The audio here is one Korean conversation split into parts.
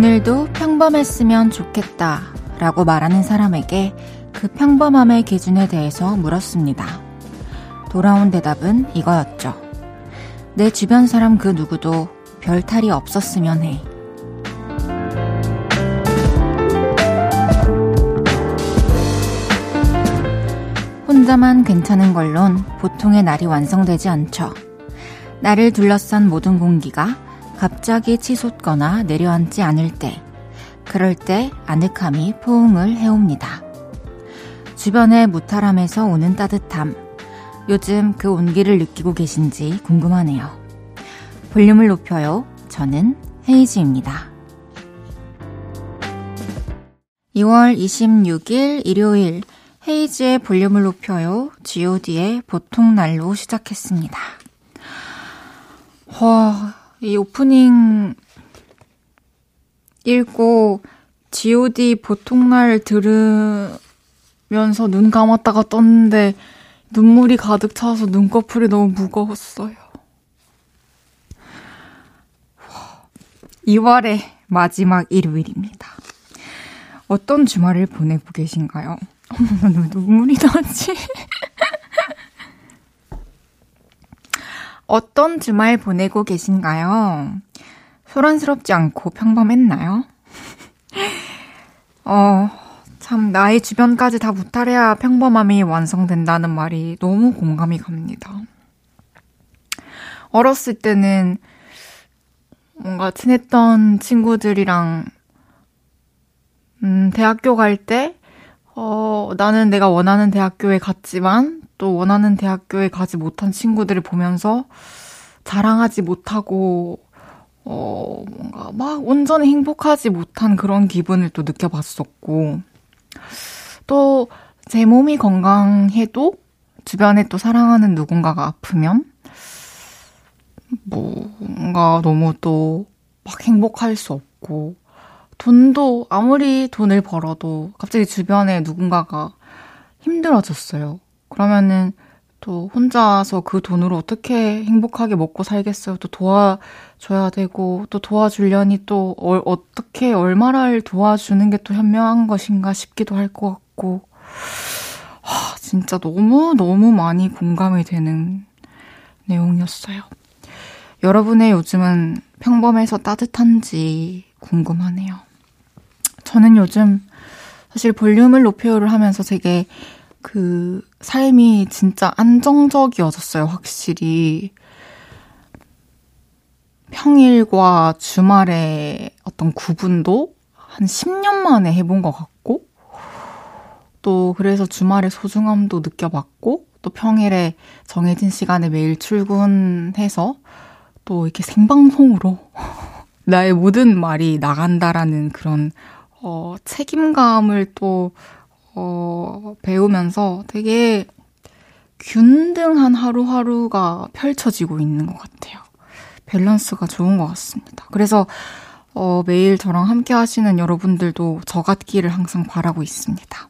오늘도 평범했으면 좋겠다 라고 말하는 사람에게 그 평범함의 기준에 대해서 물었습니다. 돌아온 대답은 이거였죠. 내 주변 사람 그 누구도 별 탈이 없었으면 해. 혼자만 괜찮은 걸론 보통의 날이 완성되지 않죠. 나를 둘러싼 모든 공기가 갑자기 치솟거나 내려앉지 않을 때, 그럴 때 아늑함이 포옹을 해옵니다. 주변의 무탈함에서 오는 따뜻함, 요즘 그 온기를 느끼고 계신지 궁금하네요. 볼륨을 높여요. 저는 헤이지입니다. 2월 26일 일요일, 헤이지의 볼륨을 높여요. G.O.D의 보통날로 시작했습니다. 와, 이 오프닝 읽고 G.O.D 보통날 들으면서 눈 감았다가 떴는데 눈물이 가득 차서 눈꺼풀이 너무 무거웠어요. 2월의 마지막 일요일입니다. 어떤 주말을 보내고 계신가요? 어머, 눈물이 나지? 어떤 주말 보내고 계신가요? 소란스럽지 않고 평범했나요? 참 나의 주변까지 다 무탈해야 평범함이 완성된다는 말이 너무 공감이 갑니다. 어렸을 때는 뭔가 친했던 친구들이랑 대학교 갈 때 나는 내가 원하는 대학교에 갔지만 또 원하는 대학교에 가지 못한 친구들을 보면서 자랑하지 못하고 뭔가 막 온전히 행복하지 못한 그런 기분을 또 느껴봤었고, 또 제 몸이 건강해도 주변에 또 사랑하는 누군가가 아프면 뭔가 너무 또 막 행복할 수 없고, 돈도 아무리 돈을 벌어도 갑자기 주변에 누군가가 힘들어졌어요. 그러면은 또 혼자서 그 돈으로 어떻게 행복하게 먹고 살겠어요. 또 도와줘야 되고, 또 도와주려니 또 어떻게 얼마를 도와주는 게 또 현명한 것인가 싶기도 할 것 같고, 진짜 너무너무 많이 공감이 되는 내용이었어요. 여러분의 요즘은 평범해서 따뜻한지 궁금하네요. 저는 요즘 사실 볼륨을 높여요를 하면서 되게 그 삶이 진짜 안정적이어졌어요. 확실히 평일과 주말의 어떤 구분도 한 10년 만에 해본 것 같고, 또 그래서 주말의 소중함도 느껴봤고, 또 평일에 정해진 시간에 매일 출근해서 또 이렇게 생방송으로 나의 모든 말이 나간다라는 그런 책임감을 또 배우면서 되게 균등한 하루하루가 펼쳐지고 있는 것 같아요. 밸런스가 좋은 것 같습니다. 그래서 매일 저랑 함께 하시는 여러분들도 저 같기를 항상 바라고 있습니다.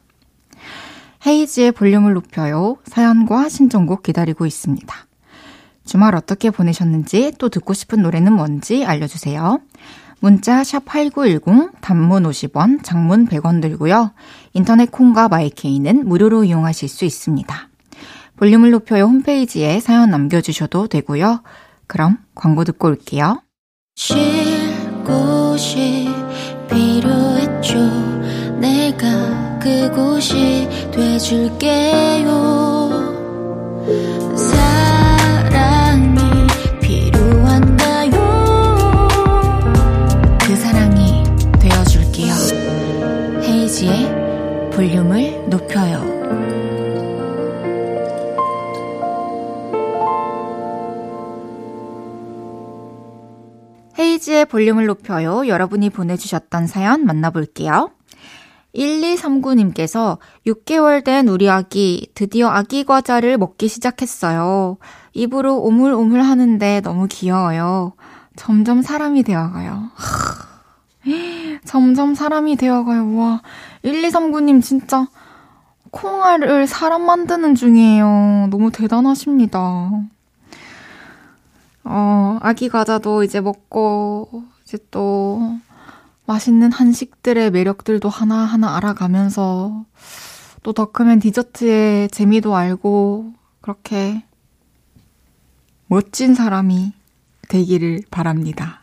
헤이지의 볼륨을 높여요. 사연과 신청곡 기다리고 있습니다. 주말 어떻게 보내셨는지, 또 듣고 싶은 노래는 뭔지 알려주세요. 문자 샵 8910, 단문 50원, 장문 100원 들고요. 인터넷 콩과 마이케이는 무료로 이용하실 수 있습니다. 볼륨을 높여요 홈페이지에 사연 남겨주셔도 되고요. 그럼 광고 듣고 올게요. 쉴 곳이 필요했죠. 내가 그곳이 돼줄게요. 사랑이 필요한 볼륨을 높여요. 헤이지의 볼륨을 높여요. 여러분이 보내주셨던 사연 만나볼게요. 1239님께서 6개월 된 우리 아기, 드디어 아기 과자를 먹기 시작했어요. 입으로 오물오물 하는데 너무 귀여워요. 점점 사람이 되어가요. 점점 사람이 되어가요. 와, 1239님 진짜 콩알을 사람 만드는 중이에요. 너무 대단하십니다. 아기 과자도 이제 먹고, 이제 또 맛있는 한식들의 매력들도 하나하나 알아가면서 또 더 크면 디저트의 재미도 알고 그렇게 멋진 사람이 되기를 바랍니다.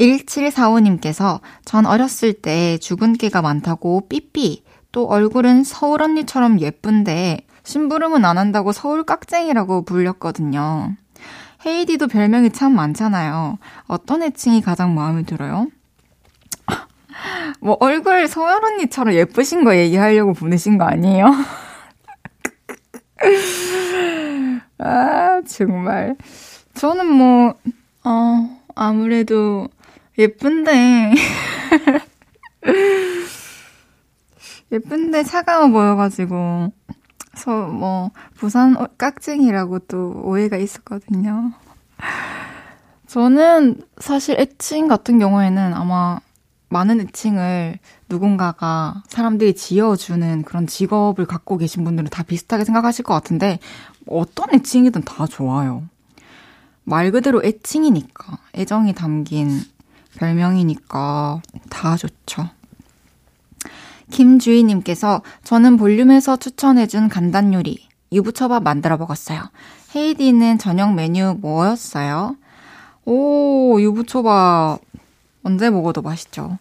1745님께서 전 어렸을 때 주근깨가 많다고 삐삐 또 얼굴은 서울 언니처럼 예쁜데 심부름은 안 한다고 서울 깍쟁이라고 불렸거든요. 헤이디도 별명이 참 많잖아요. 어떤 애칭이 가장 마음에 들어요? 뭐 얼굴 서울 언니처럼 예쁘신 거 얘기하려고 보내신 거 아니에요? 아 정말 저는 뭐 아무래도 예쁜데 예쁜데 차가워 보여가지고 저 뭐 부산 깍쟁이라고 또 오해가 있었거든요. 저는 사실 애칭 같은 경우에는 아마 많은 애칭을 누군가가 사람들이 지어주는 그런 직업을 갖고 계신 분들은 다 비슷하게 생각하실 것 같은데 어떤 애칭이든 다 좋아요. 말 그대로 애칭이니까 애정이 담긴 별명이니까 다 좋죠. 김주희님께서 저는 볼륨에서 추천해준 간단 요리 유부초밥 만들어 먹었어요. 헤이디는 저녁 메뉴 뭐였어요? 오 유부초밥 언제 먹어도 맛있죠.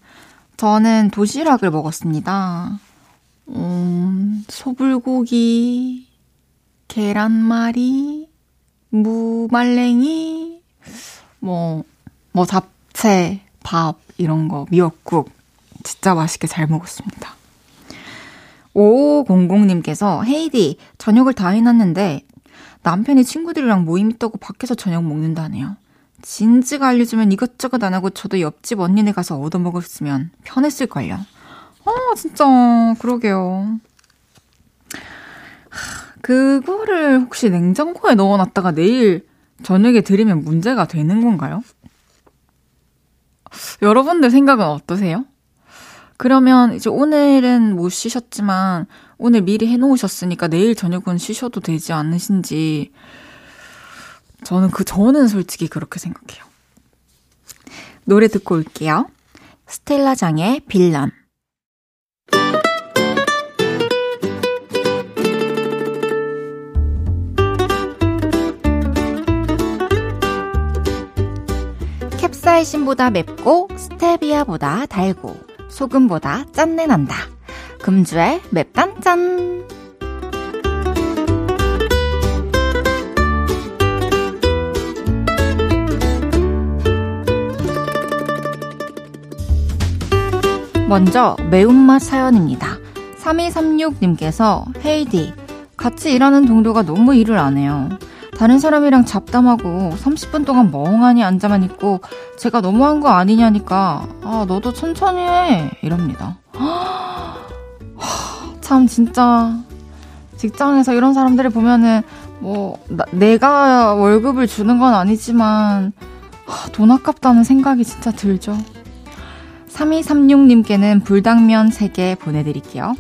저는 도시락을 먹었습니다. 소불고기, 계란말이, 무말랭이, 뭐 잡채, 밥 이런 거 미역국 진짜 맛있게 잘 먹었습니다. 5500님께서 헤이디 저녁을 다 해놨는데 남편이 친구들이랑 모임 있다고 밖에서 저녁 먹는다네요. 진지가 알려주면 이것저것 안 하고 저도 옆집 언니네 가서 얻어먹었으면 편했을걸요. 진짜 그러게요. 그거를 혹시 냉장고에 넣어놨다가 내일 저녁에 드리면 문제가 되는 건가요? 여러분들 생각은 어떠세요? 그러면 이제 오늘은 못 쉬셨지만 오늘 미리 해놓으셨으니까 내일 저녁은 쉬셔도 되지 않으신지. 저는 솔직히 그렇게 생각해요. 노래 듣고 올게요. 스텔라장의 빌런. 캡사이신보다 맵고 스테비아보다 달고 소금보다 짠내 난다. 금주의 맵단짠. 먼저 매운맛 사연입니다. 3236님께서 헤이디 같이 일하는 동료가 너무 일을 안 해요. 다른 사람이랑 잡담하고 30분 동안 멍하니 앉아만 있고 제가 너무한 거 아니냐니까 아 너도 천천히 해 이럽니다. 참 진짜 직장에서 이런 사람들을 보면은 내가 월급을 주는 건 아니지만 돈 아깝다는 생각이 진짜 들죠. 3236님께는 불당면 3개 보내드릴게요.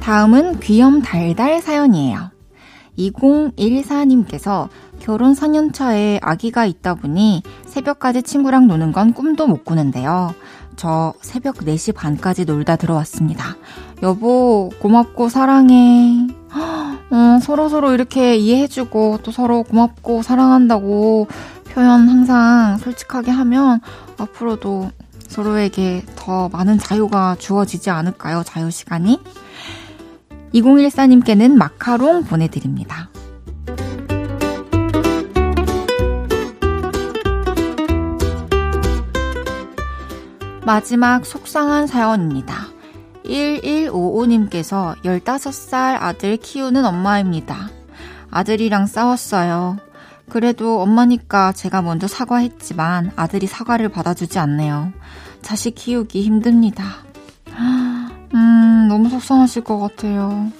다음은 귀염 달달 사연이에요. 2014님께서 결혼 4년차에 아기가 있다 보니 새벽까지 친구랑 노는 건 꿈도 못 꾸는데요. 저 새벽 4시 반까지 놀다 들어왔습니다. 여보 고맙고 사랑해. 서로서로 이렇게 이해해주고 또 서로 고맙고 사랑한다고 표현 항상 솔직하게 하면 앞으로도 서로에게 더 많은 자유가 주어지지 않을까요? 자유시간이? 2014님께는 마카롱 보내드립니다. 마지막 속상한 사연입니다. 1155님께서 15살 아들 키우는 엄마입니다. 아들이랑 싸웠어요. 그래도 엄마니까 제가 먼저 사과했지만 아들이 사과를 받아주지 않네요. 자식 키우기 힘듭니다. 너무 속상하실 것 같아요.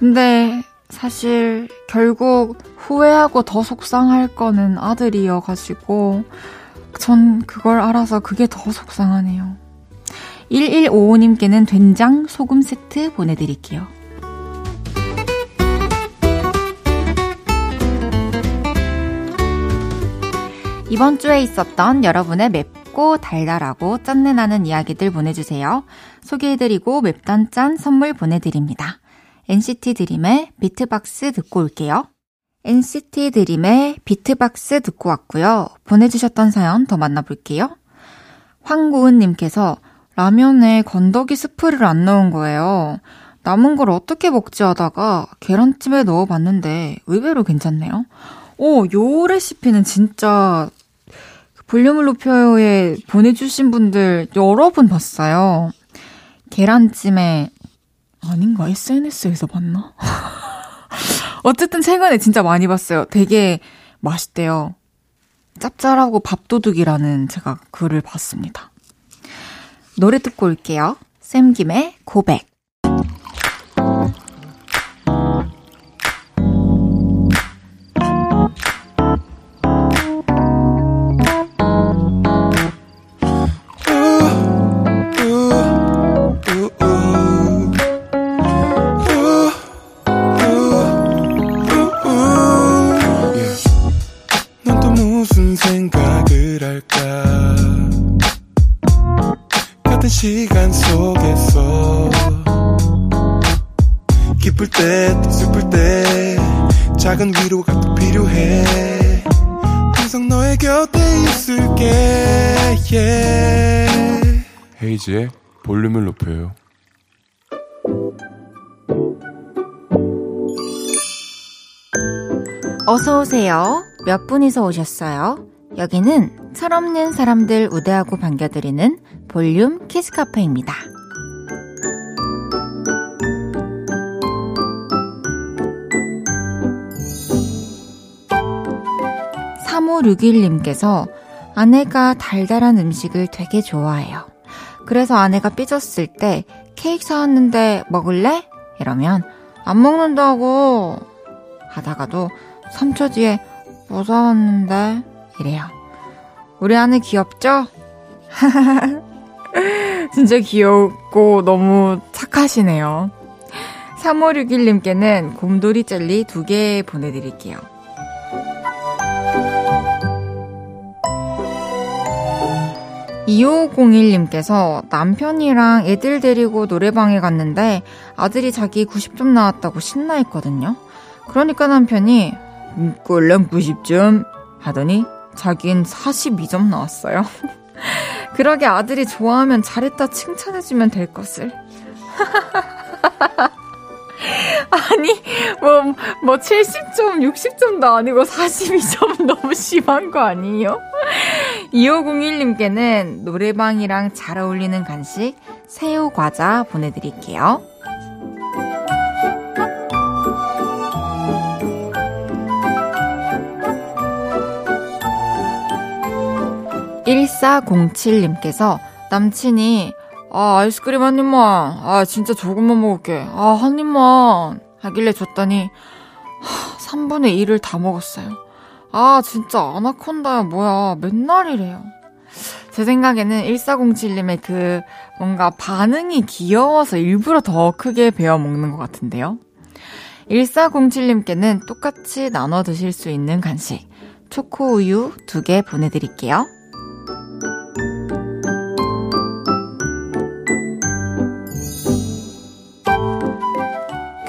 근데 사실 결국 후회하고 더 속상할 거는 아들이어가지고 전 그걸 알아서 그게 더 속상하네요. 1155님께는 된장, 소금 세트 보내드릴게요. 이번 주에 있었던 여러분의 맵고 달달하고 짠내나는 이야기들 보내주세요. 소개해드리고 맵단 짠 선물 보내드립니다. NCT 드림의 비트박스 듣고 올게요. NCT 드림의 비트박스 듣고 왔고요. 보내주셨던 사연 더 만나볼게요. 황고은님께서 라면에 건더기 스프를 안 넣은 거예요. 남은 걸 어떻게 먹지 하다가 계란찜에 넣어봤는데 의외로 괜찮네요. 오, 요 레시피는 진짜 볼륨을 높여요에 보내주신 분들 여러 분 봤어요. 계란찜에 아닌가? SNS에서 봤나? 어쨌든 최근에 진짜 많이 봤어요. 되게 맛있대요. 짭짤하고 밥도둑이라는 제가 글을 봤습니다. 노래 듣고 올게요. 샘김의 고백. 헤이지의 볼륨을 높여요. 어서 오세요. 몇 분이서 오셨어요? 여기는 철없는 사람들 우대하고 반겨드리는 볼륨 키스카페입니다. 3561님께서 아내가 달달한 음식을 되게 좋아해요. 그래서 아내가 삐졌을 때 케이크 사왔는데 먹을래? 이러면 안 먹는다고 하다가도 3초 뒤에 뭐 사왔는데? 이래요. 우리 아내 귀엽죠? 진짜 귀엽고 너무 착하시네요. 3561님께는 곰돌이 젤리 2개 보내드릴게요. (2501님께서) 남편이랑 애들 데리고 노래방에 갔는데 아들이 자기 90점 나왔다고 신나했거든요. 그러니까 남편이 꿀렁 90점 하더니 자긴 42점 나왔어요. 그러게 아들이 좋아하면 잘했다 칭찬해주면 될 것을. 아니 뭐 70점 60점도 아니고 42점 너무 심한 거 아니에요? 2501님께는 노래방이랑 잘 어울리는 간식 새우 과자 보내드릴게요. 1407님께서 남친이 아이스크림 한 입만, 진짜 조금만 먹을게, 한 입만 하길래 줬더니 3분의 2를 다 먹었어요. 진짜 아나콘다야 뭐야, 맨날 이래요. 제 생각에는 1407님의 그 뭔가 반응이 귀여워서 일부러 더 크게 베어 먹는 것 같은데요. 1407님께는 똑같이 나눠 드실 수 있는 간식 초코 우유 2개 보내드릴게요.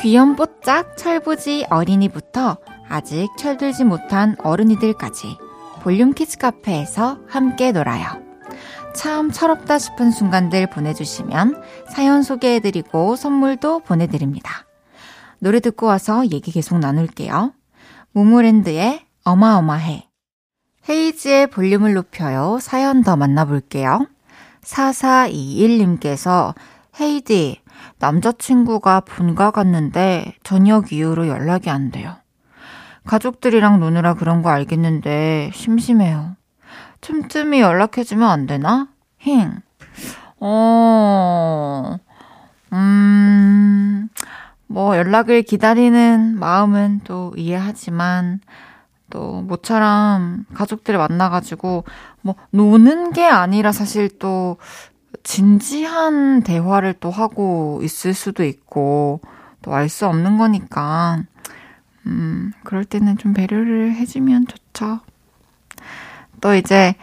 귀염뽀짝 철부지 어린이부터 아직 철들지 못한 어른이들까지 볼륨 키즈 카페에서 함께 놀아요. 참 철없다 싶은 순간들 보내주시면 사연 소개해드리고 선물도 보내드립니다. 노래 듣고 와서 얘기 계속 나눌게요. 무무랜드의 어마어마해. 헤이지의 볼륨을 높여요. 사연 더 만나볼게요. 4421님께서 헤이디, 남자친구가 본가 갔는데 저녁 이후로 연락이 안 돼요. 가족들이랑 노느라 그런 거 알겠는데 심심해요. 틈틈이 연락해주면 안 되나? 힝. 뭐 연락을 기다리는 마음은 또 이해하지만 또 모처럼 가족들 만나가지고 뭐 노는 게 아니라 사실 또 진지한 대화를 또 하고 있을 수도 있고 또 알 수 없는 거니까 그럴 때는 좀 배려를 해주면 좋죠. 또 이제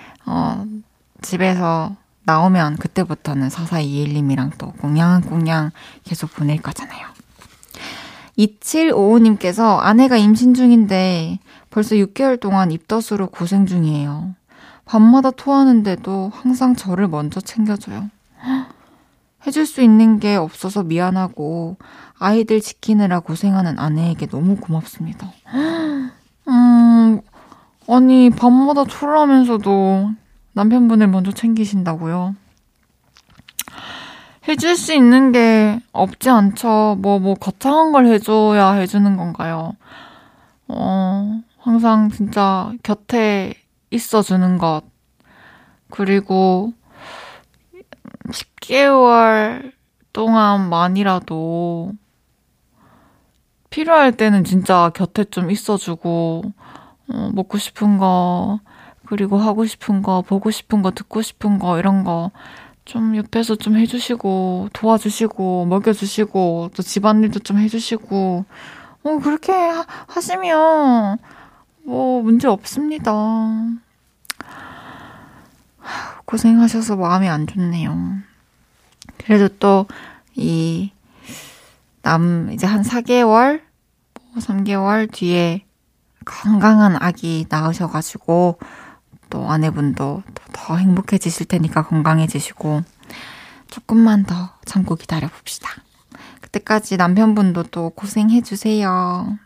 집에서 나오면 그때부터는 4421님이랑 또 꽁냥꽁냥 계속 보낼 거잖아요. 2755님께서 아내가 임신 중인데 벌써 6개월 동안 입덧으로 고생 중이에요. 밤마다 토하는데도 항상 저를 먼저 챙겨줘요. 해줄 수 있는 게 없어서 미안하고 아이들 지키느라 고생하는 아내에게 너무 고맙습니다. 아니 밤마다 토를 하면서도 남편분을 먼저 챙기신다고요? 해줄 수 있는 게 없지 않죠. 뭐 거창한 걸 해줘야 해주는 건가요? 항상 진짜 곁에 있어주는 것, 그리고 10개월 동안만이라도 필요할 때는 진짜 곁에 좀 있어주고, 먹고 싶은 거, 그리고 하고 싶은 거, 보고 싶은 거, 듣고 싶은 거, 이런 거 좀 옆에서 좀 해주시고, 도와주시고, 먹여주시고, 또 집안일도 좀 해주시고, 그렇게 하시면 뭐 문제 없습니다. 고생하셔서 마음이 안 좋네요. 그래도 또 이 남 이제 한 4개월, 3개월 뒤에 건강한 아기 낳으셔가지고 또 아내분도 더 행복해지실 테니까 건강해지시고 조금만 더 참고 기다려봅시다. 그때까지 남편분도 또 고생해주세요.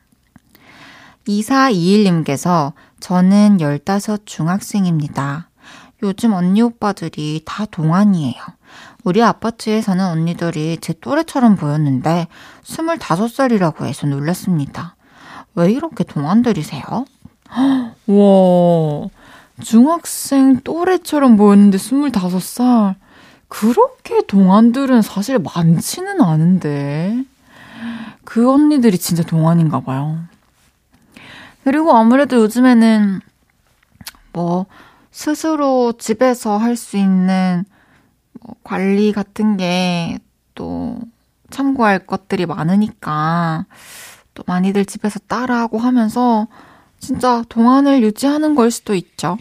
2421님께서 저는 15 중학생입니다. 요즘 언니 오빠들이 다 동안이에요. 우리 아파트에 사는 언니들이 제 또래처럼 보였는데 25살이라고 해서 놀랐습니다. 왜 이렇게 동안들이세요? 와, 중학생 또래처럼 보였는데 25살? 그렇게 동안들은 사실 많지는 않은데 그 언니들이 진짜 동안인가 봐요. 그리고 아무래도 요즘에는 뭐 스스로 집에서 할 수 있는 관리 같은 게 또 참고할 것들이 많으니까 또 많이들 집에서 따라하고 하면서 진짜 동안을 유지하는 걸 수도 있죠.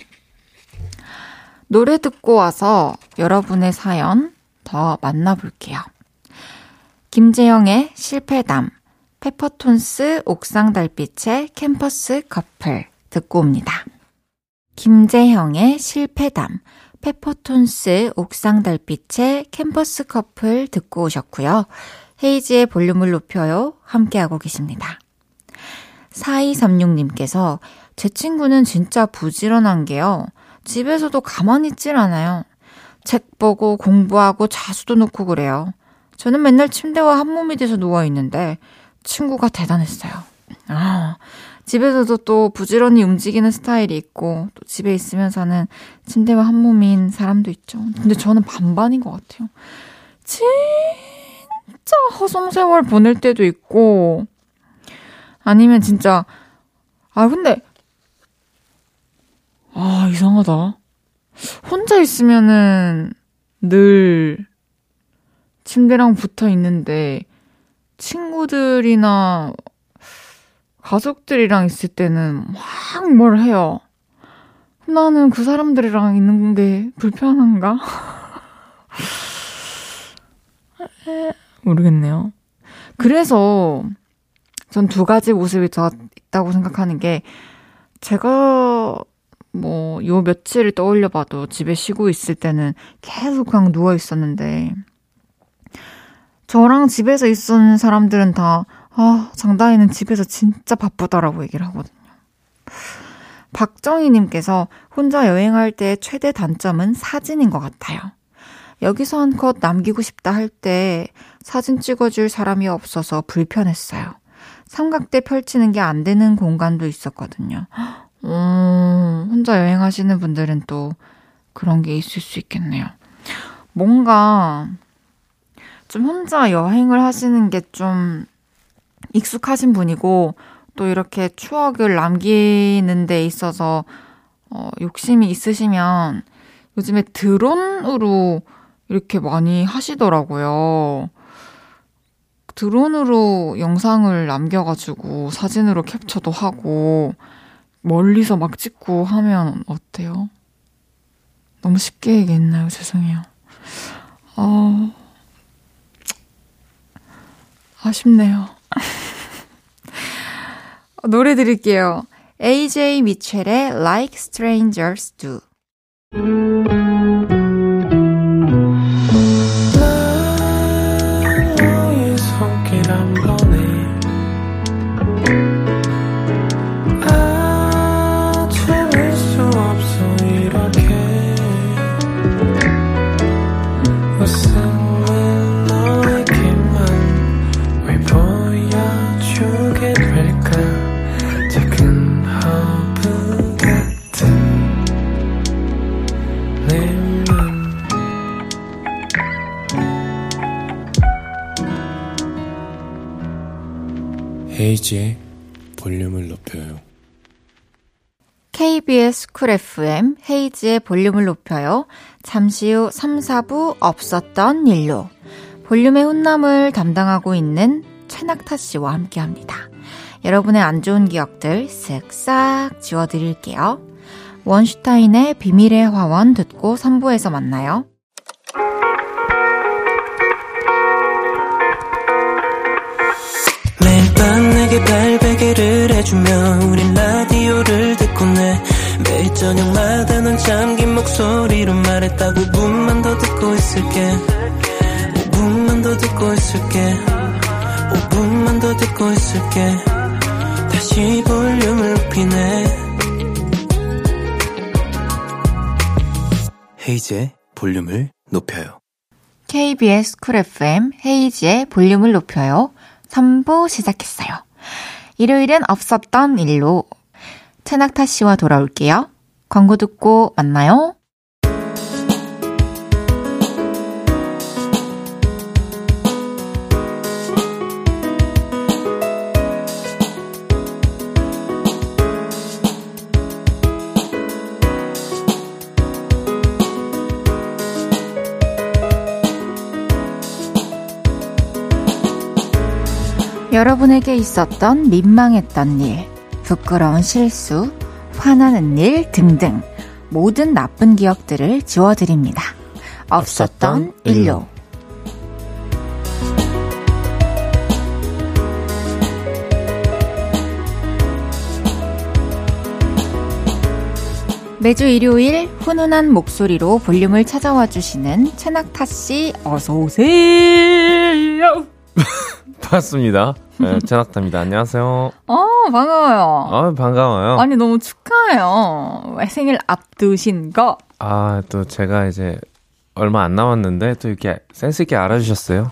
노래 듣고 와서 여러분의 사연 더 만나볼게요. 김재영의 실패담, 페퍼톤스 옥상달빛의 캠퍼스 커플 듣고 옵니다. 김재형의 실패담, 페퍼톤스 옥상달빛의 캠퍼스 커플 듣고 오셨고요. 헤이지의 볼륨을 높여요. 함께하고 계십니다. 4236님께서 제 친구는 진짜 부지런한 게요. 집에서도 가만히 있질 않아요. 책 보고 공부하고 자수도 놓고 그래요. 저는 맨날 침대와 한몸이 돼서 누워있는데 친구가 대단했어요. 집에서도 또 부지런히 움직이는 스타일이 있고 또 집에 있으면서는 침대와 한몸인 사람도 있죠. 근데 저는 반반인 것 같아요. 진짜 허송세월 보낼 때도 있고 아니면 진짜 근데 이상하다. 혼자 있으면은 늘 침대랑 붙어 있는데 친구들이나 가족들이랑 있을 때는 막 뭘 해요. 나는 그 사람들이랑 있는 게 불편한가? 모르겠네요. 그래서 전 두 가지 모습이 더 있다고 생각하는 게, 제가 요 며칠을 떠올려봐도 집에 쉬고 있을 때는 계속 그냥 누워 있었는데, 저랑 집에서 있었는 사람들은 다 장다희는 집에서 진짜 바쁘다라고 얘기를 하거든요. 박정희님께서 혼자 여행할 때 최대 단점은 사진인 것 같아요. 여기서 한컷 남기고 싶다 할 때 사진 찍어줄 사람이 없어서 불편했어요. 삼각대 펼치는 게 안 되는 공간도 있었거든요. 혼자 여행하시는 분들은 또 그런 게 있을 수 있겠네요. 뭔가 좀 혼자 여행을 하시는 게 좀 익숙하신 분이고 또 이렇게 추억을 남기는 데 있어서 욕심이 있으시면 요즘에 드론으로 이렇게 많이 하시더라고요. 드론으로 영상을 남겨가지고 사진으로 캡처도 하고 멀리서 막 찍고 하면 어때요? 너무 쉽게 얘기했나요? 죄송해요. 아쉽네요. 노래 드릴게요. AJ 미첼의 Like Strangers Do. 헤이지의 볼륨을 높여요. KBS 쿨 FM 헤이지의 볼륨을 높여요. 잠시 후 3, 4부 없었던 일로 볼륨의 훈남을 담당하고 있는 채낙타 씨와 함께합니다. 여러분의 안 좋은 기억들 쓱싹 지워드릴게요. 원슈타인의 비밀의 화원 듣고 3부에서 만나요. 내게 발베개를 해주며 우린 라디오를 듣고 내 매일 저녁마다 넌 잠긴 목소리로 말했다. 5분만 더 듣고 있을게. 5분만 더 듣고 있을게. 5분만 더 듣고 있을게. 다시 볼륨을 높이네. 헤이즈의 볼륨을 높여요. KBS 쿨 FM 헤이즈의 볼륨을 높여요. 3부 시작했어요. 일요일엔 없었던 일로 채낙타 씨와 돌아올게요. 광고 듣고 만나요. 여러분에게 있었던 민망했던 일, 부끄러운 실수, 화나는 일 등등 모든 나쁜 기억들을 지워드립니다. 없었던 일로. 매주 일요일 훈훈한 목소리로 볼륨을 찾아와 주시는 채낙타 씨, 어서 오세요. 반갑습니다. 채낙타입니다. 안녕하세요. 반가워요. 반가워요. 아니, 너무 축하해요. 생일 앞두신 거. 또 제가 이제 얼마 안 남았는데 또 이렇게 센스 있게 알아주셨어요.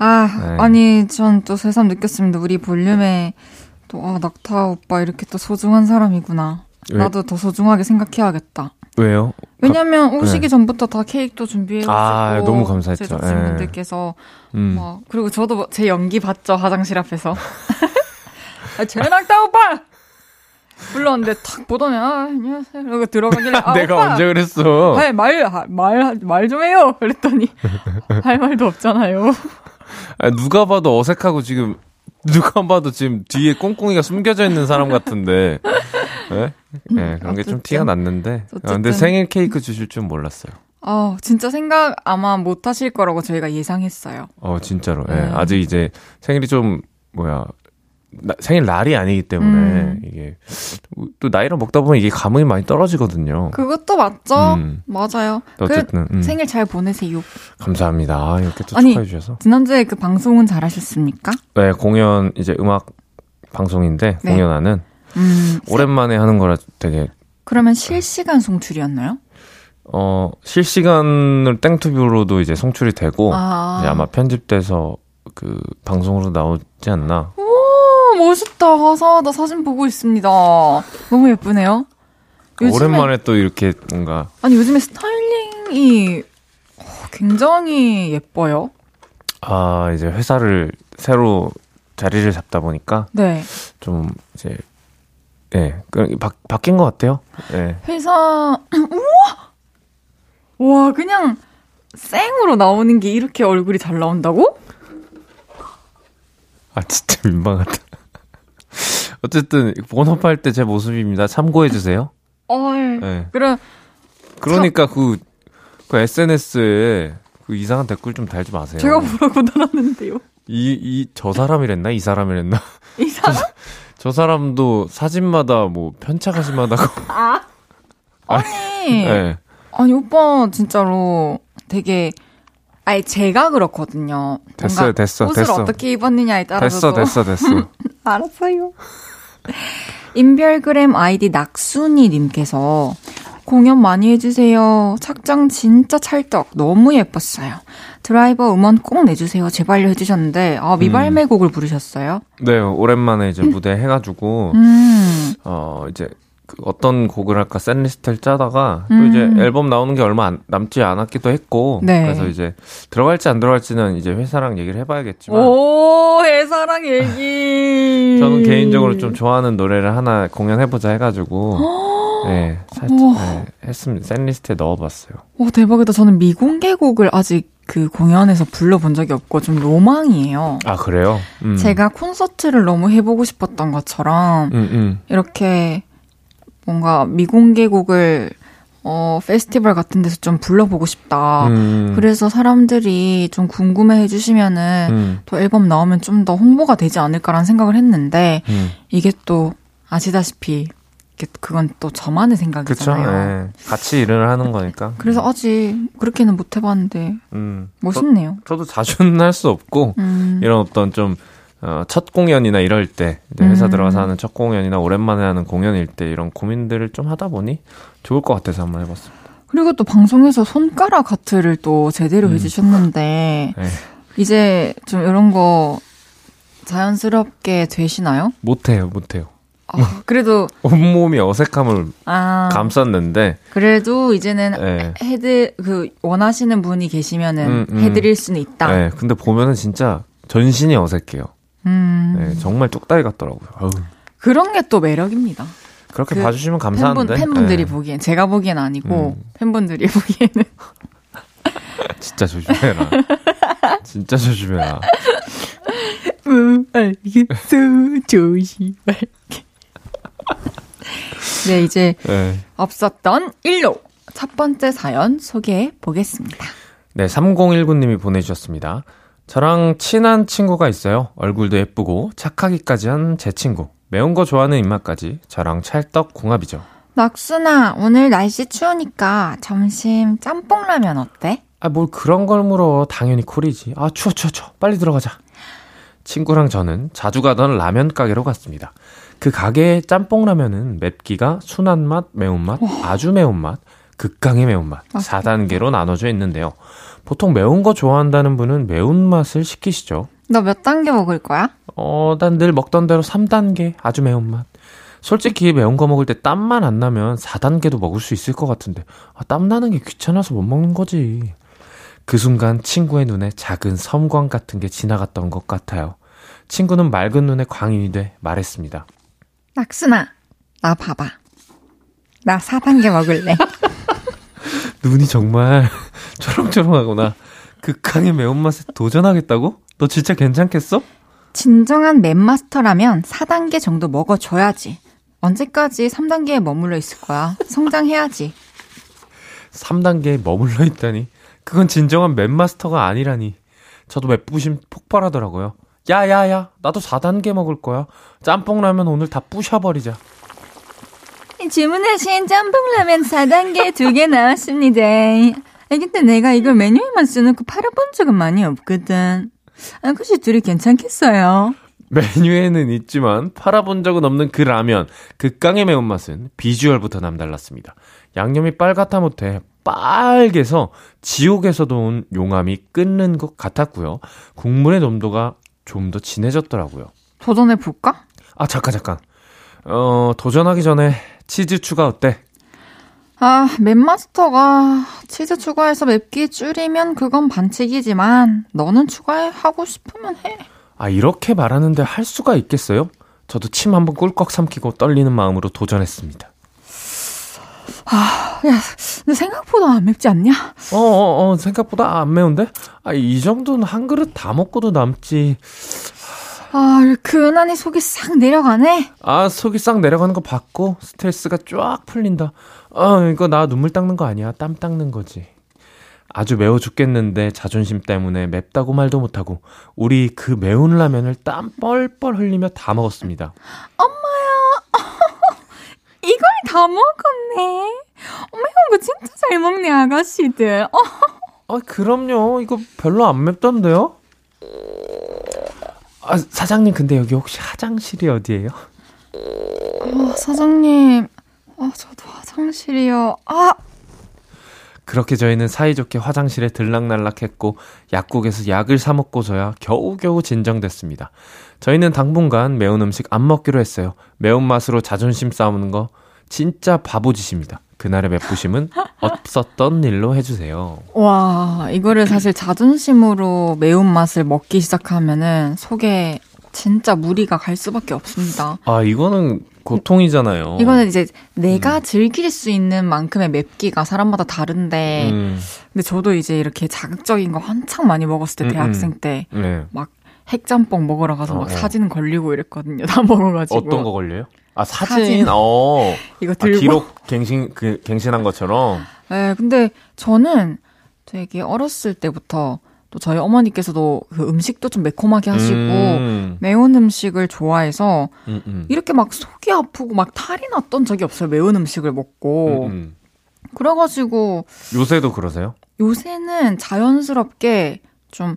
네. 아니, 전 또 새삼 느꼈습니다. 우리 볼륨에 또 낙타 오빠 이렇게 또 소중한 사람이구나. 왜? 나도 더 소중하게 생각해야겠다. 왜요? 왜냐면 오시기 전부터 다 케이크도 준비해가지고 너무 감사했죠. 제작진분들께서 막, 그리고 저도 제 연기 봤죠. 화장실 앞에서 채낙타 오빠 불렀는데 탁 보더니 안녕하세요 이러고 들어가길래 내가 오빠, 언제 그랬어? 말 좀 해요 그랬더니 할 말도 없잖아요. 누가 봐도 어색하고 지금 누가 봐도 지금 뒤에 꽁꽁이가 숨겨져 있는 사람 같은데. 네, 그런 게 좀 티가 났는데. 근데 생일 케이크 주실 줄 몰랐어요. 진짜 생각 아마 못 하실 거라고 저희가 예상했어요. 진짜로. 예. 아직 이제 생일이 좀, 생일 날이 아니기 때문에 이게 또 나이를 먹다 보면 이게 감흥이 많이 떨어지거든요. 그것도 맞죠. 맞아요. 어쨌든 생일 잘 보내세요. 감사합니다. 이렇게 또 축하해 주셔서. 지난주에 그 방송은 잘 하셨습니까? 네, 공연 이제 음악 방송인데 공연하는. 오랜만에 하는 거라 되게. 그러면 실시간 송출이었나요? 실시간을 땡투뷰로도 이제 송출이 되고 이제 아마 편집돼서 그 방송으로 나오지 않나. 오, 멋있다. 화사하다. 사진 보고 있습니다. 너무 예쁘네요. 오랜만에 또 이렇게 뭔가. 아니, 요즘에 스타일링이 굉장히 예뻐요. 이제 회사를 새로 자리를 잡다 보니까 좀 이제. 바뀐 것 같아요. 회사, 우와! 와, 그냥 생으로 나오는 게 이렇게 얼굴이 잘 나온다고? 진짜 민망하다. 어쨌든, 본업할 때 제 모습입니다. 참고해주세요. 그럼, 그러니까 그 SNS에 그 이상한 댓글 좀 달지 마세요. 제가 뭐라고 달았는데요? 저 사람이랬나? 이 사람이랬나? 이 사람? 저 사람도 사진마다 뭐 편차가심하다고. 아? 아니. 네. 아니, 오빠 진짜로 되게. 아니, 제가 그렇거든요. 됐어. 어떻게 입었느냐에 따라서. 됐어. 알았어요. 인별그램 아이디 낙순이님께서 공연 많이 해주세요. 착장 진짜 찰떡. 너무 예뻤어요. 드라이버 음원 꼭 내주세요. 제발요 해주셨는데, 아, 미발매 곡을 부르셨어요? 네, 오랜만에 이제 무대 해가지고, 이제 그 어떤 곡을 할까 셋리스트를 짜다가, 또 이제 앨범 나오는 게 얼마 남지 않았기도 했고, 네. 그래서 이제 들어갈지 안 들어갈지는 이제 회사랑 얘기를 해봐야겠지만. 오, 회사랑 얘기! 저는 개인적으로 좀 좋아하는 노래를 하나 공연해보자 해가지고, 네, 살짝, 네, 했습니다. 샌리스트에 넣어봤어요. 오, 대박이다. 저는 미공개곡을 아직 그 공연에서 불러본 적이 없고 좀 로망이에요. 아, 그래요? 제가 콘서트를 너무 해보고 싶었던 것처럼 이렇게 뭔가 미공개곡을 페스티벌 같은 데서 좀 불러보고 싶다. 그래서 사람들이 좀 궁금해 해주시면은 또 앨범 나오면 좀 더 홍보가 되지 않을까라는 생각을 했는데 이게 또 아시다시피 그건 또 저만의 생각이잖아요. 그쵸, 네. 같이 일을 하는 거니까. 그래서 아직 그렇게는 못 해봤는데 멋있네요. 저도 자주는 할 수 없고 이런 어떤 좀 첫 공연이나 이럴 때 이제 회사 들어가서 하는 첫 공연이나 오랜만에 하는 공연일 때 이런 고민들을 좀 하다 보니 좋을 것 같아서 한번 해봤습니다. 그리고 또 방송에서 손가락 아트를 또 제대로 해주셨는데 네. 이제 좀 이런 거 자연스럽게 되시나요? 못해요. 그래도 온몸이 어색함을 감쌌는데 그래도 이제는 네. 그 원하시는 분이 계시면은 해드릴 수는 있다. 네, 근데 보면은 진짜 전신이 어색해요. 네, 정말 쪽다리 같더라고요. 어우. 그런 게 또 매력입니다. 그렇게 봐주시면 감사한데 팬분들이 네. 보기엔 제가 보기엔 아니고 팬분들이 보기에는 진짜 조심해라. 진짜 조심해라. 알겠어 조심할게. 네, 이제 네. 없었던 일로 첫 번째 사연 소개해 보겠습니다. 네, 3019님이 보내주셨습니다. 저랑 친한 친구가 있어요. 얼굴도 예쁘고 착하기까지 한 제 친구. 매운 거 좋아하는 입맛까지 저랑 찰떡 궁합이죠. 낙순아, 오늘 날씨 추우니까 점심 짬뽕라면 어때? 아, 뭘 그런 걸 물어. 당연히 콜이지. 아, 추워. 빨리 들어가자. 친구랑 저는 자주 가던 라면 가게로 갔습니다. 그 가게의 짬뽕라면은 맵기가 순한 맛, 매운맛, 아주 매운맛, 극강의 매운맛 4단계로 나눠져 있는데요. 보통 매운 거 좋아한다는 분은 매운맛을 시키시죠. 너 몇 단계 먹을 거야? 난 늘 먹던 대로 3단계 아주 매운맛. 솔직히 매운 거 먹을 때 땀만 안 나면 4단계도 먹을 수 있을 것 같은데 땀 나는 게 귀찮아서 못 먹는 거지. 그 순간 친구의 눈에 작은 섬광 같은 게 지나갔던 것 같아요. 친구는 맑은 눈에 광인이 돼 말했습니다. 낙순아, 나 봐봐. 나 4단계 먹을래. 눈이 정말 초롱초롱하구나. 극강의 매운맛에 도전하겠다고? 너 진짜 괜찮겠어? 진정한 맵마스터라면 4단계 정도 먹어줘야지. 언제까지 3단계에 머물러 있을 거야? 성장해야지. 3단계에 머물러 있다니. 그건 진정한 맵마스터가 아니라니. 저도 맵부심 폭발하더라고요. 야야야, 나도 4단계 먹을 거야. 짬뽕라면 오늘 다 부셔버리자. 주문하신 짬뽕라면 4단계 2개 나왔습니다. 근데 내가 이걸 메뉴에만 쓰놓고 팔아본 적은 많이 없거든. 혹시 둘이 괜찮겠어요? 메뉴에는 있지만 팔아본 적은 없는 그 라면, 극강의 매운맛은 비주얼부터 남달랐습니다. 양념이 빨갛다 못해 빨개서 지옥에서도 온 용암이 끓는 것 같았고요. 국물의 농도가 좀 더 진해졌더라고요. 도전해볼까? 아, 잠깐. 도전하기 전에 치즈 추가 어때? 아, 맵마스터가 치즈 추가해서 맵기 줄이면 그건 반칙이지만 너는 추가하고 싶으면 해. 아, 이렇게 말하는데 할 수가 있겠어요? 저도 침 한번 꿀꺽 삼키고 떨리는 마음으로 도전했습니다. 아, 야, 근데 생각보다 안 맵지 않냐? 생각보다 안 매운데? 아, 이 정도는 한 그릇 다 먹고도 남지. 아, 그난히 속이 싹 내려가네? 아, 속이 싹 내려가는 거 봤고 스트레스가 쫙 풀린다. 이거 나 눈물 닦는 거 아니야. 땀 닦는 거지. 아주 매워 죽겠는데 자존심 때문에 맵다고 말도 못하고 우리 그 매운 라면을 땀 뻘뻘 흘리며 다 먹었습니다. 엄마야, 이걸 다 먹었네. 매운 거 진짜 잘 먹네, 아가씨들. 그럼요. 이거 별로 안 맵던데요? 사장님, 근데 여기 혹시 화장실이 어디예요? 사장님, 저도 화장실이요. 그렇게 저희는 사이좋게 화장실에 들락날락했고 약국에서 약을 사 먹고서야 겨우겨우 진정됐습니다. 저희는 당분간 매운 음식 안 먹기로 했어요. 매운맛으로 자존심 싸우는 거 진짜 바보짓입니다. 그날의 맵부심은 없었던 일로 해주세요. 와, 이거를 사실 자존심으로 매운맛을 먹기 시작하면은 속에 진짜 무리가 갈 수밖에 없습니다. 이거는 고통이잖아요. 이거는 이제 내가 즐길 수 있는 만큼의 맵기가 사람마다 다른데 근데 저도 이제 이렇게 자극적인 거 한창 많이 먹었을 때 대학생 때 막 핵짬뽕 먹으러 가서 막 사진 걸리고 이랬거든요. 다 먹어가지고. 어떤 거 걸려요? 사진. 이거 들고. 기록 갱신한 것처럼. 네, 근데 저는 되게 어렸을 때부터 또 저희 어머니께서도 그 음식도 좀 매콤하게 하시고 매운 음식을 좋아해서 이렇게 막 속이 아프고 막 탈이 났던 적이 없어요. 매운 음식을 먹고. 그래가지고. 요새도 그러세요? 요새는 자연스럽게 좀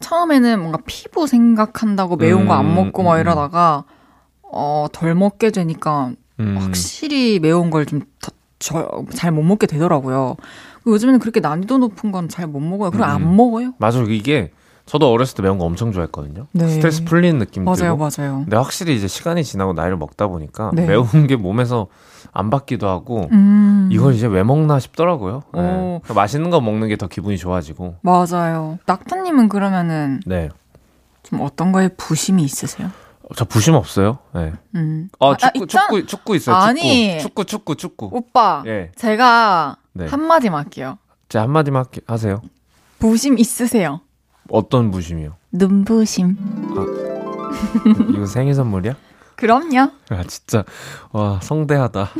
처음에는 뭔가 피부 생각한다고 매운 거 안 먹고 막 이러다가 덜 먹게 되니까 확실히 매운 걸 좀 잘 못 먹게 되더라고요. 요즘에는 그렇게 난이도 높은 건 잘 못 먹어요. 그럼 안 먹어요. 맞아요. 이게 저도 어렸을 때 매운 거 엄청 좋아했거든요. 네. 스트레스 풀리는 느낌 들고. 맞아요. 근데 확실히 이제 시간이 지나고 나이를 먹다 보니까 매운 게 몸에서 안 받기도 하고 이걸 이제 왜 먹나 싶더라고요. 네. 맛있는 거 먹는 게 더 기분이 좋아지고. 맞아요. 낙타님은 그러면은 좀 어떤 거에 부심이 있으세요? 저 부심 없어요. 네. 축구 있어요. 아니, 축구. 오빠, 제가 한마디만 할게요. 제 한마디만 하세요. 부심 있으세요? 어떤 부심이요? 눈부심. 이거 생일 선물이야? 그럼요. 진짜 와, 성대하다.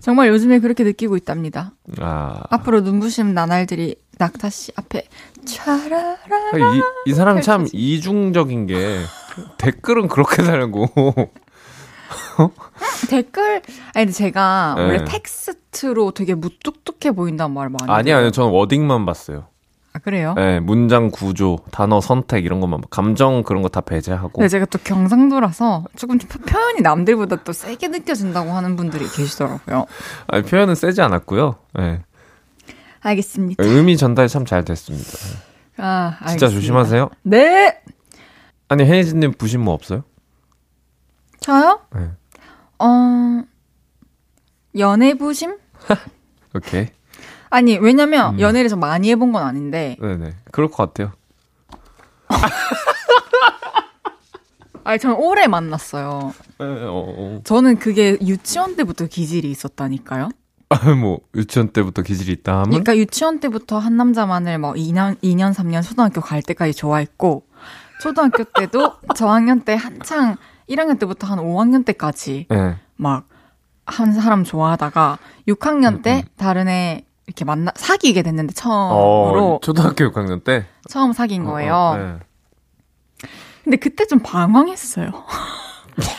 정말 요즘에 그렇게 느끼고 있답니다. 앞으로 눈부심 나날들이 낙타 씨 앞에 차라라라. 이 사람 참 이중적인 게 댓글은 그렇게 달고. 댓글? 아니, 근데 제가 원래 텍스트로 되게 무뚝뚝해 보인다는 말 많이. 아니요, 저는 워딩만 봤어요. 그래요? 네, 문장 구조, 단어 선택 이런 것만, 감정 그런 거 다 배제하고. 네, 제가 또 경상도라서 조금 표현이 남들보다 또 세게 느껴진다고 하는 분들이 계시더라고요. 표현은 세지 않았고요. 네. 알겠습니다. 의미 전달이 참 잘 됐습니다. 알겠습니다. 진짜 조심하세요. 네. 아니, 혜진님 부심 뭐 없어요? 저요? 네. 연애 부심? 오케이. 아니, 왜냐면 연애를 좀 많이 해본 건 아닌데. 네네. 그럴 것 같아요. 아니, 저는 오래 만났어요. 저는 그게 유치원 때부터 기질이 있었다니까요. 유치원 때부터 기질이 있다 하면? 그러니까 유치원 때부터 한 남자만을 뭐 2년, 3년 초등학교 갈 때까지 좋아했고, 초등학교 때도 저학년 때 한창 1학년 때부터 한 5학년 때까지 막 한 사람 좋아하다가 6학년 때 다른 애 이렇게 사귀게 됐는데, 처음으로. 초등학교 6학년 때? 처음 사귄 거예요. 근데 그때 좀 방황했어요.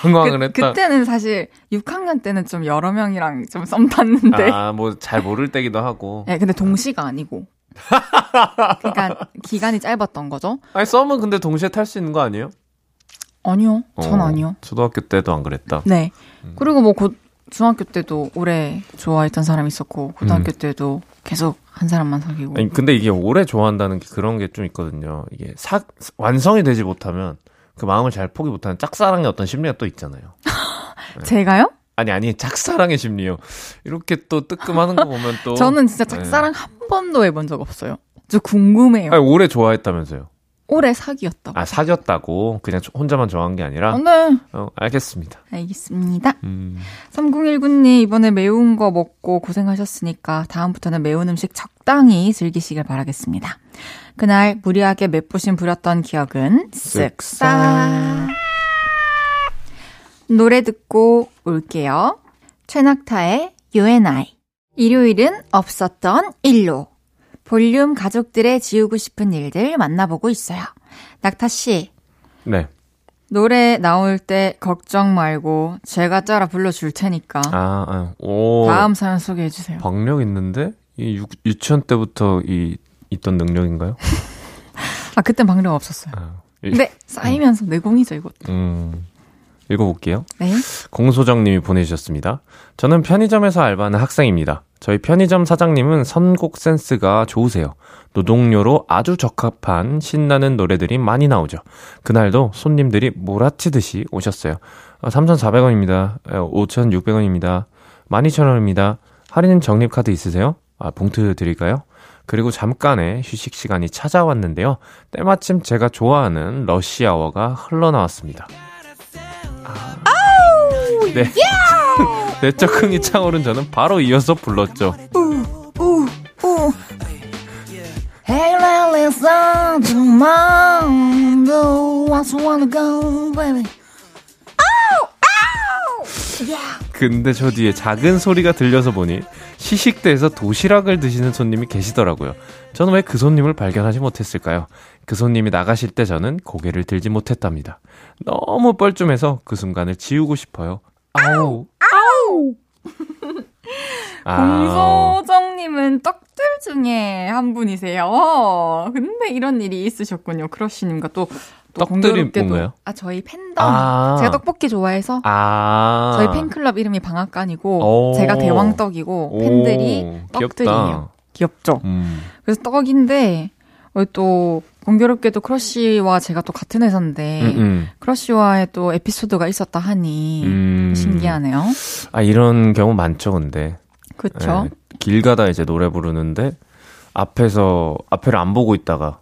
방황을 했다? 그때는 사실 6학년 때는 좀 여러 명이랑 좀 썸 탔는데. 뭐 잘 모를 때기도 하고. 네, 근데 동시가 아니고. 그러니까 기간이 짧았던 거죠. 아니, 썸은 근데 동시에 탈 수 있는 거 아니에요? 아니요, 전 아니요. 초등학교 때도 안 그랬다. 네. 그리고 뭐 중학교 때도 오래 좋아했던 사람이 있었고, 고등학교 때도 계속 한 사람만 사귀고. 아니, 근데 이게 오래 좋아한다는 게 그런 게 좀 있거든요. 이게 완성이 되지 못하면 그 마음을 잘 포기 못하는 짝사랑의 어떤 심리가 또 있잖아요. 제가요? 아니 짝사랑의 심리요. 이렇게 또 뜨끔하는 거 보면 또. 저는 진짜 짝사랑 한 번도 해본 적 없어요. 저 궁금해요. 아니, 오래 좋아했다면서요? 오래 사귀었다고. 사귀었다고? 그냥 혼자만 좋아한 게 아니라? 네. 알겠습니다. 3019님, 이번에 매운 거 먹고 고생하셨으니까 다음부터는 매운 음식 적당히 즐기시길 바라겠습니다. 그날 무리하게 맵부심 부렸던 기억은 쓱싹. 노래 듣고 올게요. 채낙타의 You and I. 일요일은 없었던 일로. 볼륨 가족들의 지우고 싶은 일들 만나보고 있어요. 낙타 씨. 네. 노래 나올 때 걱정 말고 제가 따라 불러줄 테니까. 오. 다음 사연 소개해 주세요. 박력 있는데? 이 유치원 때부터 있던 능력인가요? 그땐 박력 없었어요. 근데 쌓이면서 내공이죠, 이것도. 읽어볼게요. 네. 공소정님이 보내주셨습니다. 저는 편의점에서 알바하는 학생입니다. 저희 편의점 사장님은 선곡 센스가 좋으세요. 노동요로 아주 적합한 신나는 노래들이 많이 나오죠. 그날도 손님들이 몰아치듯이 오셨어요. 3,400원입니다. 5,600원입니다. 12,000원입니다. 할인 적립카드 있으세요? 봉투 드릴까요? 그리고 잠깐의 휴식 시간이 찾아왔는데요. 때마침 제가 좋아하는 러시아워가 흘러나왔습니다. 아우, 네. 내적 흥이 차오른 저는 바로 이어서 불렀죠. Hey, listen to my voice, wanna go, baby. 근데 저 뒤에 작은 소리가 들려서 보니 시식대에서 도시락을 드시는 손님이 계시더라고요. 저는 왜 그 손님을 발견하지 못했을까요? 그 손님이 나가실 때 저는 고개를 들지 못했답니다. 너무 뻘쭘해서 그 순간을 지우고 싶어요. 아우, 아우. 공소정님은 떡들 중에 한 분이세요. 근데 이런 일이 있으셨군요. 크러쉬님과 또 떡들이 뭔가요? 저희 팬덤. 제가 떡볶이 좋아해서 저희 팬클럽 이름이 방앗간이고 제가 대왕떡이고 팬들이 떡들이에요. 귀엽죠? 그래서 떡인데 또 공교롭게도 크러쉬와 제가 또 같은 회사인데 크러쉬와의 또 에피소드가 있었다 하니 신기하네요. 이런 경우 많죠, 근데. 그렇죠. 길 가다 이제 노래 부르는데 앞을 안 보고 있다가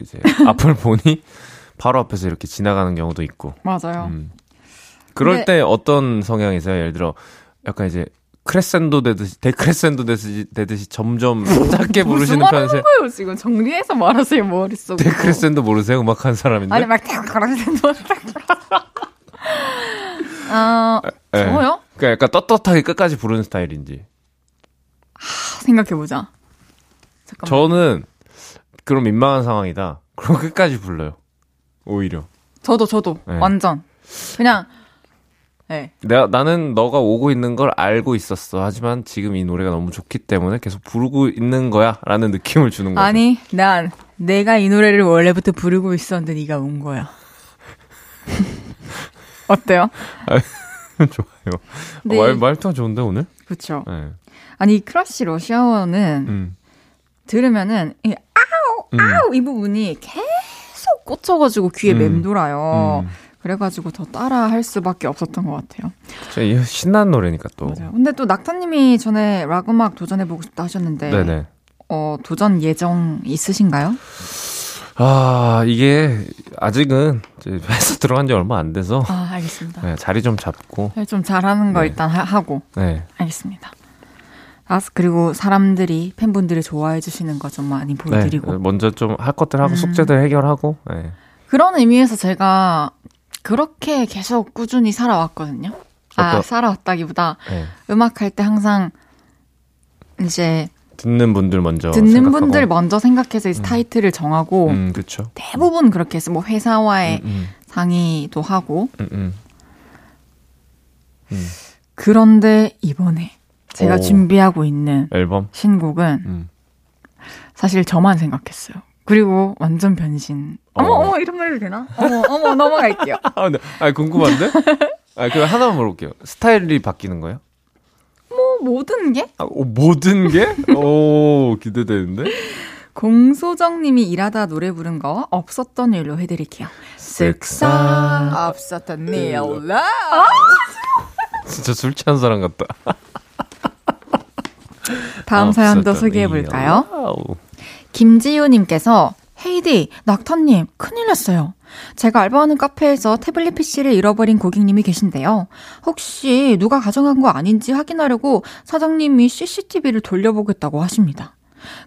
이제 앞을 보니 바로 앞에서 이렇게 지나가는 경우도 있고. 맞아요. 그럴 때 어떤 성향이세요? 예를 들어 약간 이제 데크레센도 되듯이 점점 작게 부르시는 편이세요? 무슨 거예요 지금? 정리해서 말하세요, 머릿속으로. 데크레센도 모르세요? 음악하는 사람인데? 아니, 막 데크레센도. 저요? 그러니까 약간 떳떳하게 끝까지 부르는 스타일인지. 생각해보자. 잠깐만. 저는 그럼 민망한 상황이다. 그럼 끝까지 불러요. 오히려. 저도. 네. 완전. 그냥. 네. 나는 너가 오고 있는 걸 알고 있었어. 하지만 지금 이 노래가 너무 좋기 때문에 계속 부르고 있는 거야 라는 느낌을 주는 거야. 아니, 난 내가 이 노래를 원래부터 부르고 있었는데 네가 온 거야. 어때요? 좋아요. 네. 말투가 좋은데 오늘? 그렇죠. 네. 아니, 크러쉬 러시아워는 들으면은 이 아우 이 부분이 계속 꽂혀가지고 귀에 맴돌아요. 그래가지고 더 따라 할 수밖에 없었던 것 같아요. 신나는 노래니까 또. 맞아요. 근데 또 낙타님이 전에 락 음악 도전해보고 싶다 하셨는데, 네네. 도전 예정 있으신가요? 이게 아직은 회사 들어간 지 얼마 안 돼서. 알겠습니다. 네, 자리 좀 잡고. 좀 잘하는 거 네. 일단 하고. 네. 알겠습니다. 그리고 사람들이, 팬분들이 좋아해주시는 거 좀 많이 보여드리고. 네, 먼저 좀 할 것들 하고 숙제들 해결하고. 네. 그런 의미에서 제가 그렇게 계속 꾸준히 살아왔거든요. 살아왔다기보다 네. 음악할 때 항상 이제 듣는 분들 먼저 생각해서 이제 타이틀을 정하고 그렇죠. 대부분 그렇게 해서 뭐 회사와의 상의도 하고 그런데 이번에 제가 준비하고 있는 앨범 신곡은 사실 저만 생각했어요. 그리고 완전 변신. 어머, 이런 말 해도 되나? 어머, 넘어갈게요. 궁금한데? 그럼 하나만 물어볼게요. 스타일이 바뀌는 거예요? 모든 게? 모든 게? 기대되는데? 공소정님이 일하다 노래 부른 거 없었던 일로 해드릴게요. 섹사 없었던 일로. 진짜 술 취한 사람 같다. 다음 사연도 소개해볼까요? 김지효님께서 헤이디, 낙타님, 큰일 났어요. 제가 알바하는 카페에서 태블릿 PC를 잃어버린 고객님이 계신데요. 혹시 누가 가져간 거 아닌지 확인하려고 사장님이 CCTV를 돌려보겠다고 하십니다.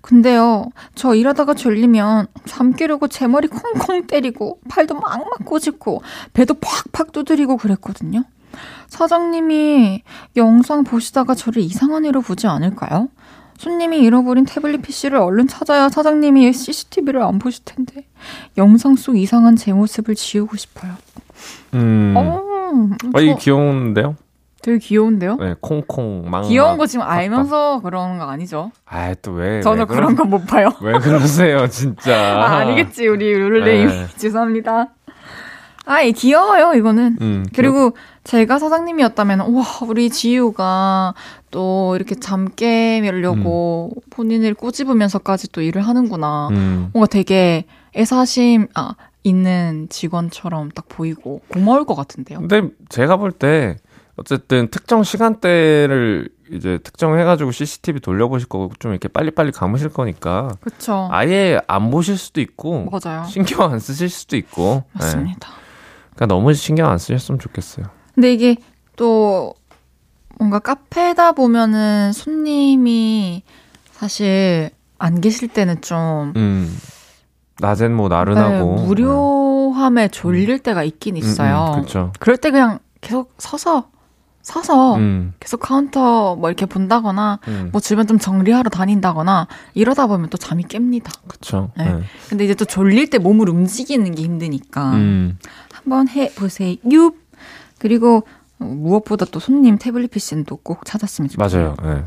근데요, 저 일하다가 졸리면 잠 깨려고 제 머리 콩콩 때리고, 팔도 막막 꼬집고, 배도 팍팍 두드리고 그랬거든요. 사장님이 영상 보시다가 저를 이상한 애로 보지 않을까요? 손님이 잃어버린 태블릿 PC를 얼른 찾아야 사장님이 CCTV를 안 보실 텐데 영상 속 이상한 제 모습을 지우고 싶어요. 이게 귀여운데요? 되게 귀여운데요? 네, 콩콩 망. 귀여운 거 지금 알면서 그러는 거 아니죠? 아, 또 왜? 저는 그런 건 못 봐요. 왜 그러세요, 진짜? 아, 아니겠지, 우리 룰루님. 죄송합니다. 아, 귀여워요, 이거는. 그리고 제가 사장님이었다면, 우와, 우리 지우가 또 이렇게 잠 깨려고 본인을 꼬집으면서까지 또 일을 하는구나. 뭔가 되게 애사심, 있는 직원처럼 딱 보이고 고마울 것 같은데요. 근데 제가 볼 때, 어쨌든 특정 시간대를 이제 특정해가지고 CCTV 돌려보실 거고 좀 이렇게 빨리빨리 감으실 거니까. 그렇죠. 아예 안 보실 수도 있고. 맞아요. 신경 안 쓰실 수도 있고. 맞습니다. 네. 그러니까 너무 신경 안 쓰셨으면 좋겠어요. 근데 이게 또 뭔가 카페다 보면은 손님이 사실 안 계실 때는 좀. 낮엔 뭐 나른하고. 네, 무료함에 졸릴 때가 있긴 있어요. 그렇죠. 그럴 때 그냥. 계속 서서 계속 카운터 뭐 이렇게 본다거나 뭐 주변 좀 정리하러 다닌다거나 이러다 보면 또 잠이 깹니다. 그렇죠. 네. 네. 근데 이제 또 졸릴 때 몸을 움직이는 게 힘드니까 한번 해보세요. 그리고 무엇보다 또 손님 태블릿 PC는 또 꼭 찾았으면 좋겠어요. 맞아요. 네.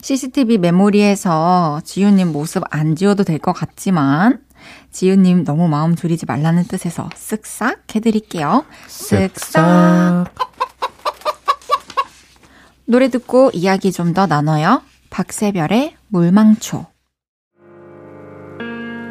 CCTV 메모리에서 지우님 모습 안 지워도 될 것 같지만 지우님 너무 마음 졸이지 말라는 뜻에서 쓱싹 해드릴게요. 쓱싹. 노래 듣고 이야기 좀 더 나눠요. 박세별의 물망초.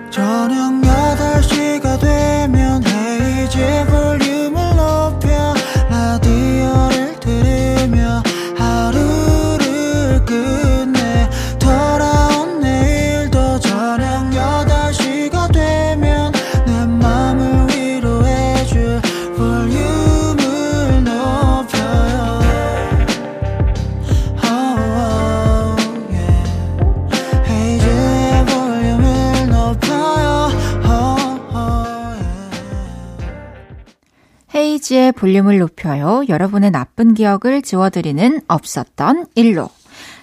저녁 8시가 되면 헤이즈의 볼륨을 높여 라디오를 들으며 하루를 끝내 돌아온 내일도 저녁 8시가 되면 내 맘을 위로해줄 볼륨을 높여요. Oh, yeah. 헤이즈의 볼륨을 높여요. Oh, yeah. 헤이즈의 볼륨을 높여요. 여러분의 나쁜 기억을 지워드리는 없었던 일로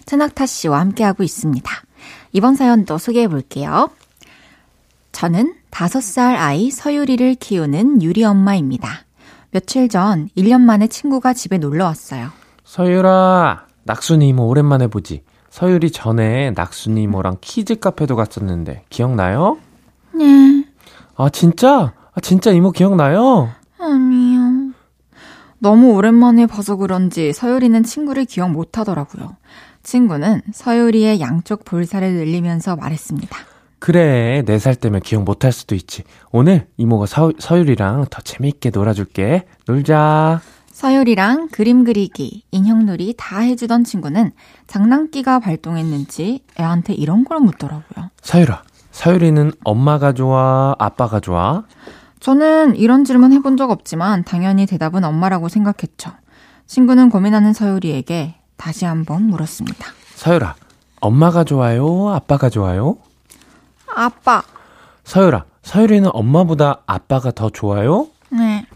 채낙타 씨와 함께하고 있습니다. 이번 사연도 소개해볼게요. 저는 5살 아이 서유리를 키우는 유리 엄마입니다. 며칠 전 1년 만에 친구가 집에 놀러 왔어요. 서유라, 낙순이 이모 오랜만에 보지. 서유리 전에 낙순이 이모랑 키즈 카페도 갔었는데 기억나요? 네. 아 진짜? 아 진짜 이모 기억나요? 아니요. 너무 오랜만에 봐서 그런지 서유리는 친구를 기억 못하더라고요. 친구는 서유리의 양쪽 볼살을 늘리면서 말했습니다. 그래, 4살 때면 기억 못할 수도 있지. 오늘 이모가 서유리랑 더 재미있게 놀아줄게. 놀자. 서유리랑 그림 그리기, 인형놀이 다 해주던 친구는 장난기가 발동했는지 애한테 이런 걸 묻더라고요. 서유라, 서유리는 엄마가 좋아, 아빠가 좋아? 저는 이런 질문 해본 적 없지만 당연히 대답은 엄마라고 생각했죠. 친구는 고민하는 서유리에게 다시 한번 물었습니다. 서유라, 엄마가 좋아요, 아빠가 좋아요? 아빠. 서유라, 서유리는 엄마보다 아빠가 더 좋아요? 네.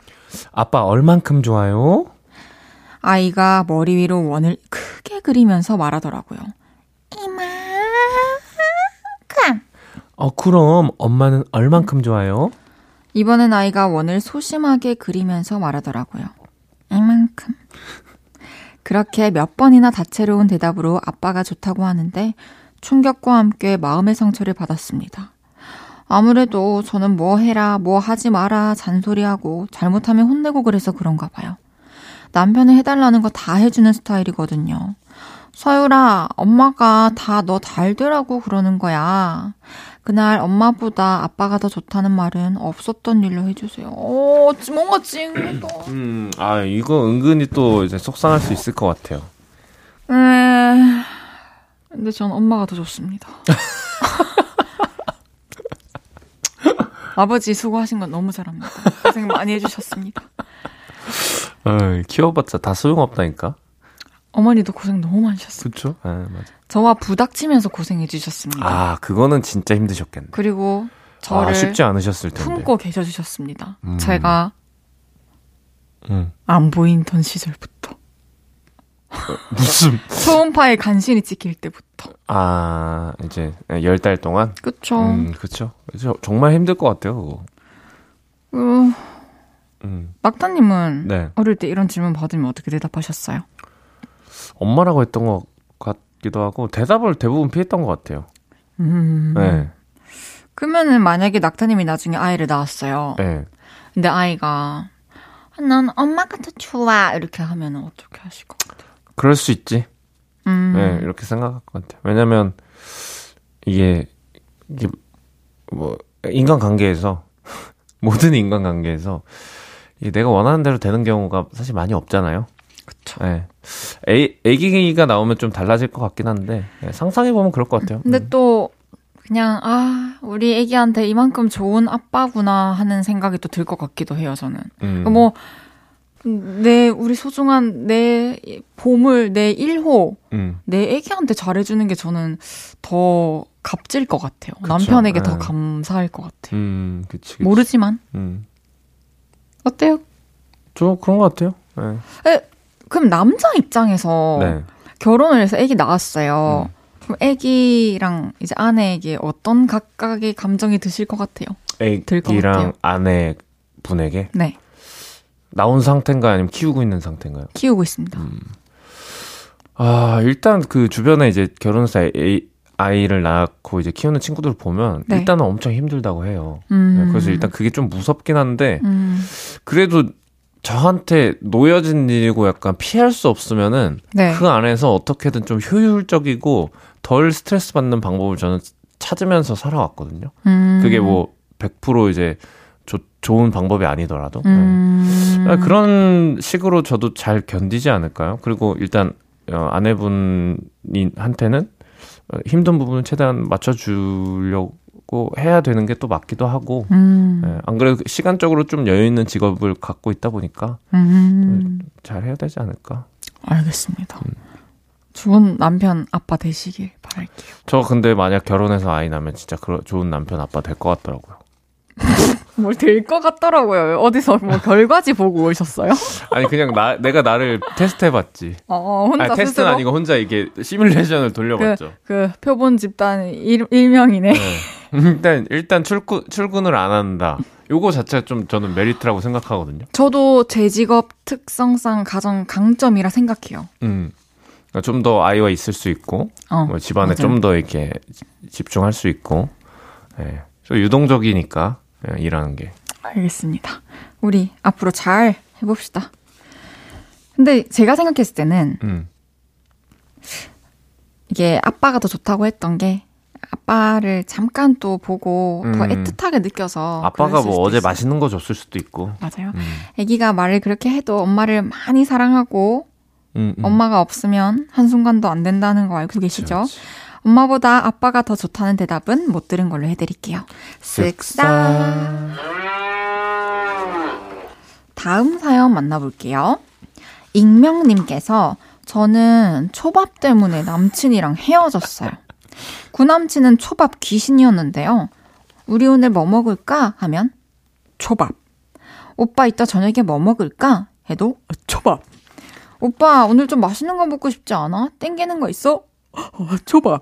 아빠 얼만큼 좋아요? 아이가 머리 위로 원을 크게 그리면서 말하더라고요. 이만큼. 그럼 엄마는 얼만큼 좋아요? 이번엔 아이가 원을 소심하게 그리면서 말하더라고요. 이만큼. 그렇게 몇 번이나 다채로운 대답으로 아빠가 좋다고 하는데 충격과 함께 마음의 상처를 받았습니다. 아무래도 저는 뭐 해라, 뭐 하지 마라 잔소리하고 잘못하면 혼내고 그래서 그런가 봐요. 남편은 해달라는 거 다 해주는 스타일이거든요. 서유라, 엄마가 다 너 잘 되라고 그러는 거야. 그날 엄마보다 아빠가 더 좋다는 말은 없었던 일로 해주세요. 뭔가 찡하다. 이거 은근히 또 이제 속상할 수 있을 것 같아요. 근데 전 엄마가 더 좋습니다. 아버지 수고하신 건 너무 잘합니다. 고생 많이 해주셨습니다. 키워봤자 다 소용없다니까. 어머니도 고생 너무 많으셨어요. 그렇죠. 아, 맞아. 저와 부닥치면서 고생해 주셨습니다. 아, 그거는 진짜 힘드셨겠네. 그리고 저를 쉽지 않으셨을 텐데. 품고 계셔 주셨습니다. 제가 안 보이던 시절부터. 무슨 초음파에 간신히 찍힐 때부터. 아, 이제 10달 동안? 그쵸. 그쵸. 정말 힘들 것 같아요, 그거. 낙타님은 네. 어릴 때 이런 질문 받으면 어떻게 대답하셨어요? 엄마라고 했던 것 같기도 하고 대답을 대부분 피했던 것 같아요. 네. 그러면은 만약에 낙타님이 나중에 아이를 낳았어요. 네. 근데 아이가 난 엄마가 더 좋아 이렇게 하면 어떻게 하실 것 같아요? 그럴 수 있지. 네, 이렇게 생각할 것 같아요. 왜냐면 이게 뭐 인간관계에서 모든 인간관계에서 내가 원하는 대로 되는 경우가 사실 많이 없잖아요. 그렇죠. 네. 애기가 나오면 좀 달라질 것 같긴 한데 네, 상상해보면 그럴 것 같아요. 근데 또 그냥 아 우리 애기한테 이만큼 좋은 아빠구나 하는 생각이 또 들 것 같기도 해요. 저는. 뭐 우리 소중한 내 보물, 내 1호, 내 애기한테 잘해주는 게 저는 더 값질 것 같아요. 그쵸? 남편에게 더 감사할 것 같아요. 그치. 모르지만. 어때요? 저 그런 것 같아요. 네. 그럼 남자 입장에서 네. 결혼을 해서 애기 낳았어요. 그럼 애기랑 이제 아내에게 어떤 각각의 감정이 드실 것 같아요? 애기랑 아내분에게? 네. 나온 상태인가요? 아니면 키우고 있는 상태인가요? 키우고 있습니다. 아, 일단 그 주변에 이제 결혼해서 아이를 낳고 이제 키우는 친구들을 보면 네. 일단은 엄청 힘들다고 해요. 네, 그래서 일단 그게 좀 무섭긴 한데 그래도 저한테 놓여진 일이고 약간 피할 수 없으면은 네. 그 안에서 어떻게든 좀 효율적이고 덜 스트레스 받는 방법을 저는 찾으면서 살아왔거든요. 그게 뭐 100% 이제 좋은 방법이 아니더라도 네. 그런 식으로 저도 잘 견디지 않을까요? 그리고 일단 아내분한테는 힘든 부분을 최대한 맞춰주려고 해야 되는 게 또 맞기도 하고 네. 안 그래도 시간적으로 좀 여유 있는 직업을 갖고 있다 보니까 잘 해야 되지 않을까? 알겠습니다. 좋은 남편 아빠 되시길 바랄게요. 저 근데 만약 결혼해서 아이 낳으면 진짜 좋은 남편 아빠 될 것 같더라고요. 뭘 될 것 같더라고요. 어디서 뭐 결과지 보고 오셨어요? 아니 그냥 내가 나를 테스트해봤지. 혼자 아니, 테스트는 아니고 혼자 이게 시뮬레이션을 돌려봤죠. 그 표본 집단 일명이네. 네. 일단 출근을 안 한다. 요거 자체가 좀 저는 메리트라고 생각하거든요. 저도 제 직업 특성상 가장 강점이라 생각해요. 그러니까 좀 더 아이와 있을 수 있고 뭐 집안에 좀 더 이렇게 집중할 수 있고 네. 유동적이니까. 일하는 게. 알겠습니다. 우리 앞으로 잘 해봅시다. 근데 제가 생각했을 때는 이게 아빠가 더 좋다고 했던 게 아빠를 잠깐 또 보고 더 애틋하게 느껴서 아빠가 뭐 어제 있어요. 맛있는 거 줬을 수도 있고. 맞아요. 아기가 말을 그렇게 해도 엄마를 많이 사랑하고 엄마가 없으면 한순간도 안 된다는 거 알고 계시죠? 그렇지. 엄마보다 아빠가 더 좋다는 대답은 못 들은 걸로 해드릴게요. 쓱싹. 다음 사연 만나볼게요. 익명님께서 저는 초밥 때문에 남친이랑 헤어졌어요. 구남친은 초밥 귀신이었는데요. 우리 오늘 뭐 먹을까? 하면 초밥. 오빠 이따 저녁에 뭐 먹을까? 해도 초밥. 오빠 오늘 좀 맛있는 거 먹고 싶지 않아? 땡기는 거 있어? 초밥.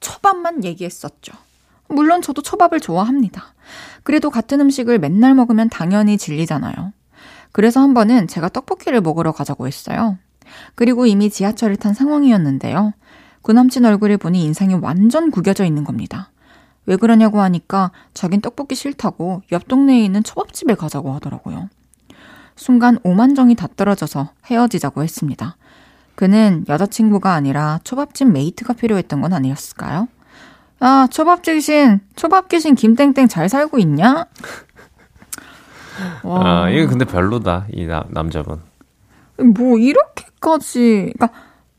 초밥만 얘기했었죠. 물론 저도 초밥을 좋아합니다. 그래도 같은 음식을 맨날 먹으면 당연히 질리잖아요. 그래서 한 번은 제가 떡볶이를 먹으러 가자고 했어요. 그리고 이미 지하철을 탄 상황이었는데요. 그 남친 얼굴을 보니 인상이 완전 구겨져 있는 겁니다. 왜 그러냐고 하니까 자긴 떡볶이 싫다고 옆 동네에 있는 초밥집에 가자고 하더라고요. 순간 오만정이 다 떨어져서 헤어지자고 했습니다. 그는 여자친구가 아니라 초밥집 메이트가 필요했던 건 아니었을까요? 아, 초밥 귀신 김땡땡 잘 살고 있냐? 와. 아, 이거 근데 별로다, 이 남자분. 뭐 이렇게까지, 그러니까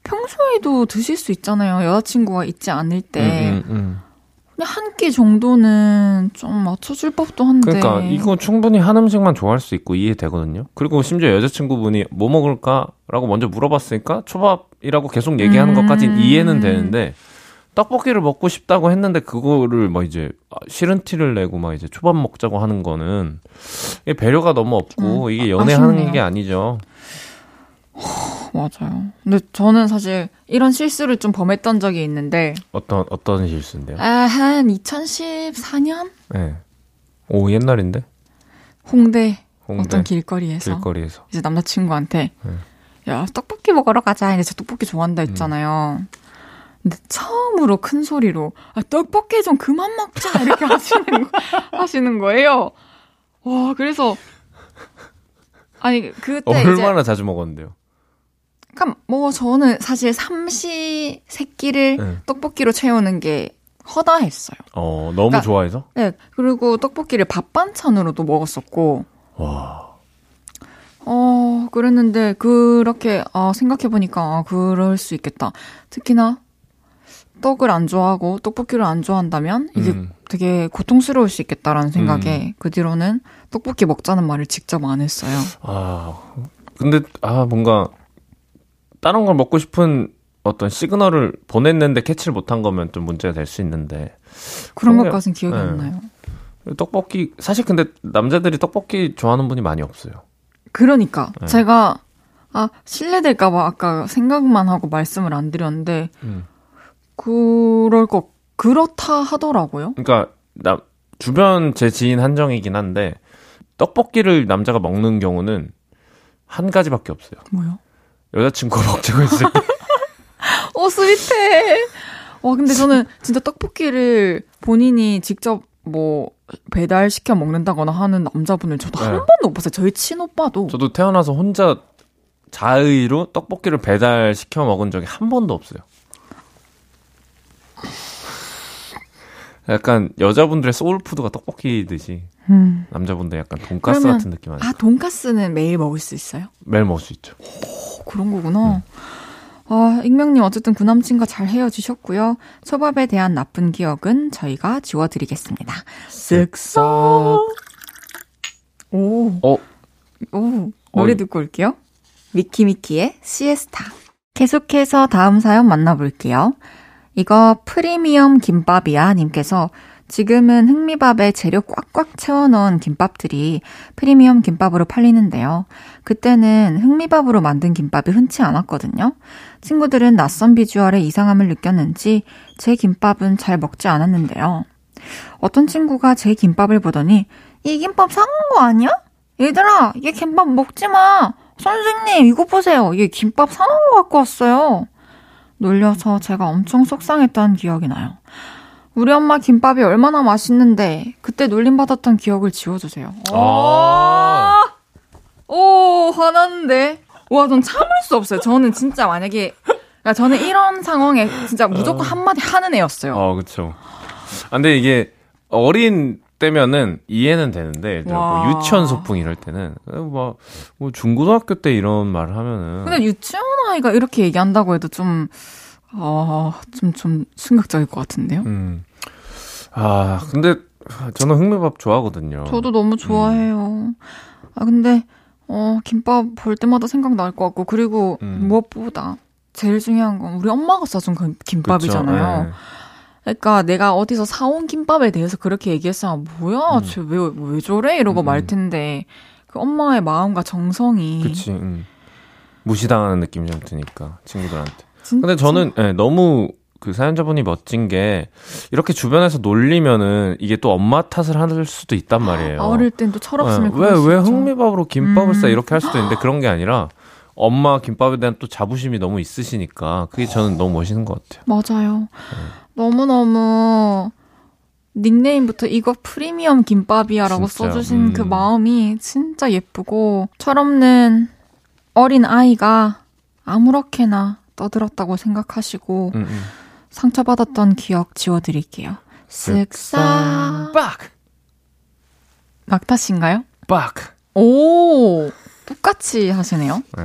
평소에도 드실 수 있잖아요. 여자친구가 있지 않을 때. 그냥 한 끼 정도는 좀 맞춰줄 법도 한데. 그러니까 이거 충분히 한 음식만 좋아할 수 있고 이해되거든요. 그리고 심지어 여자친구분이 뭐 먹을까라고 먼저 물어봤으니까 초밥이라고 계속 얘기하는 것까지는 이해는 되는데 떡볶이를 먹고 싶다고 했는데 그거를 막 이제 싫은 티를 내고 막 이제 초밥 먹자고 하는 거는 이게 배려가 너무 없고 이게 연애하는 아쉽네요. 게 아니죠. 맞아요. 근데 저는 사실 이런 실수를 좀 범했던 적이 있는데 어떤 실수인데요? 한 2014년? 네. 오 옛날인데? 홍대 어떤 길거리에서 이제 남자친구한테 네. 야 떡볶이 먹으러 가자. 근데 저 떡볶이 좋아한다 했잖아요. 근데 처음으로 큰 소리로 아, 떡볶이 좀 그만 먹자 이렇게 하시는 거예요. 와 그래서 아니 그때 얼마나 이제, 자주 먹었는데요? 그러니까 뭐 저는 사실 삼시 세끼를 네. 떡볶이로 채우는 게 허다했어요. 너무 그러니까, 좋아해서? 네. 그리고 떡볶이를 밥 반찬으로도 먹었었고. 와. 그랬는데 그렇게 생각해 보니까 그럴 수 있겠다. 특히나 떡을 안 좋아하고 떡볶이를 안 좋아한다면 이게 되게 고통스러울 수 있겠다라는 생각에 그 뒤로는 떡볶이 먹자는 말을 직접 안 했어요. 근데 뭔가 다른 걸 먹고 싶은 어떤 시그널을 보냈는데 캐치를 못한 거면 좀 문제가 될 수 있는데 그런 것까지는 기억이 안 나요. 떡볶이 사실 근데 남자들이 떡볶이 좋아하는 분이 많이 없어요. 그러니까 네. 제가 실례될까 봐 아까 생각만 하고 말씀을 안 드렸는데 그렇다 하더라고요. 그러니까 주변 제 지인 한정이긴 한데 떡볶이를 남자가 먹는 경우는 한 가지밖에 없어요. 뭐요? 여자친구 먹자고 했을 때. 스윗해. 와 근데 저는 진짜 떡볶이를 본인이 직접 뭐 배달시켜 먹는다거나 하는 남자분을 저도 한 번도 못 봤어요. 저희 친오빠도. 저도 태어나서 혼자 자의로 떡볶이를 배달시켜 먹은 적이 한 번도 없어요. 약간 여자분들의 소울푸드가 떡볶이듯이 남자분들 약간 돈가스 그러면, 같은 느낌 아니에요? 돈가스는 매일 먹을 수 있어요? 매일 먹을 수 있죠. 오, 그런 거구나. 익명님 어쨌든 구남친과 잘 헤어지셨고요. 초밥에 대한 나쁜 기억은 저희가 지워드리겠습니다. 쓱쏙. 노래 듣고 올게요. 미키미키의 시에스타. 계속해서 다음 사연 만나볼게요. 이거 프리미엄 김밥이야 님께서 지금은 흑미밥에 재료 꽉꽉 채워넣은 김밥들이 프리미엄 김밥으로 팔리는데요. 그때는 흑미밥으로 만든 김밥이 흔치 않았거든요. 친구들은 낯선 비주얼에 이상함을 느꼈는지 제 김밥은 잘 먹지 않았는데요. 어떤 친구가 제 김밥을 보더니 이 김밥 사온 거 아니야? 얘들아, 얘 김밥 먹지 마. 선생님, 이거 보세요. 얘 김밥 사온 거 갖고 왔어요. 놀려서 제가 엄청 속상했던 기억이 나요. 우리 엄마 김밥이 얼마나 맛있는데 그때 놀림받았던 기억을 지워주세요. 오 화났는데. 와, 전 참을 수 없어요. 저는 진짜 만약에 저는 이런 상황에 진짜 무조건 한마디 하는 애였어요. 그렇죠. 근데 이게 어린 때면은 이해는 되는데 뭐 유치원 소풍 이럴 때는 뭐 중고등학교 때 이런 말을 하면은 근데 유치원 아이가 이렇게 얘기한다고 해도 좀 충격적일 것 같은데요. 근데 저는 흑미밥 좋아하거든요. 저도 너무 좋아해요. 근데 김밥 볼 때마다 생각날 것 같고 그리고 무엇보다 제일 중요한 건 우리 엄마가 싸준 그 김밥이잖아요. 그쵸, 그러니까 내가 어디서 사온 김밥에 대해서 그렇게 얘기했으면 뭐야, 쟤 왜 저래 이러고 말 텐데 그 엄마의 마음과 정성이 그치, 무시당하는 느낌이 좀 드니까 친구들한테. 진짜? 근데 저는 너무 그 사연자분이 멋진 게 이렇게 주변에서 놀리면은 이게 또 엄마 탓을 할 수도 있단 말이에요. 어릴 땐 또 철없으면 왜 흑미밥으로 김밥을 싸 이렇게 할 수도 있는데 그런 게 아니라 엄마 김밥에 대한 또 자부심이 너무 있으시니까 그게 저는 너무 멋있는 것 같아요. 맞아요. 너무너무 닉네임부터 이거 프리미엄 김밥이야 라고 써주신 그 마음이 진짜 예쁘고 철없는 어린 아이가 아무렇게나 떠들었다고 생각하시고 상처받았던 기억 지워드릴게요. 쓱싹 빡. 낙타 씨인가요? 빡. 오 똑같이 하시네요. 네.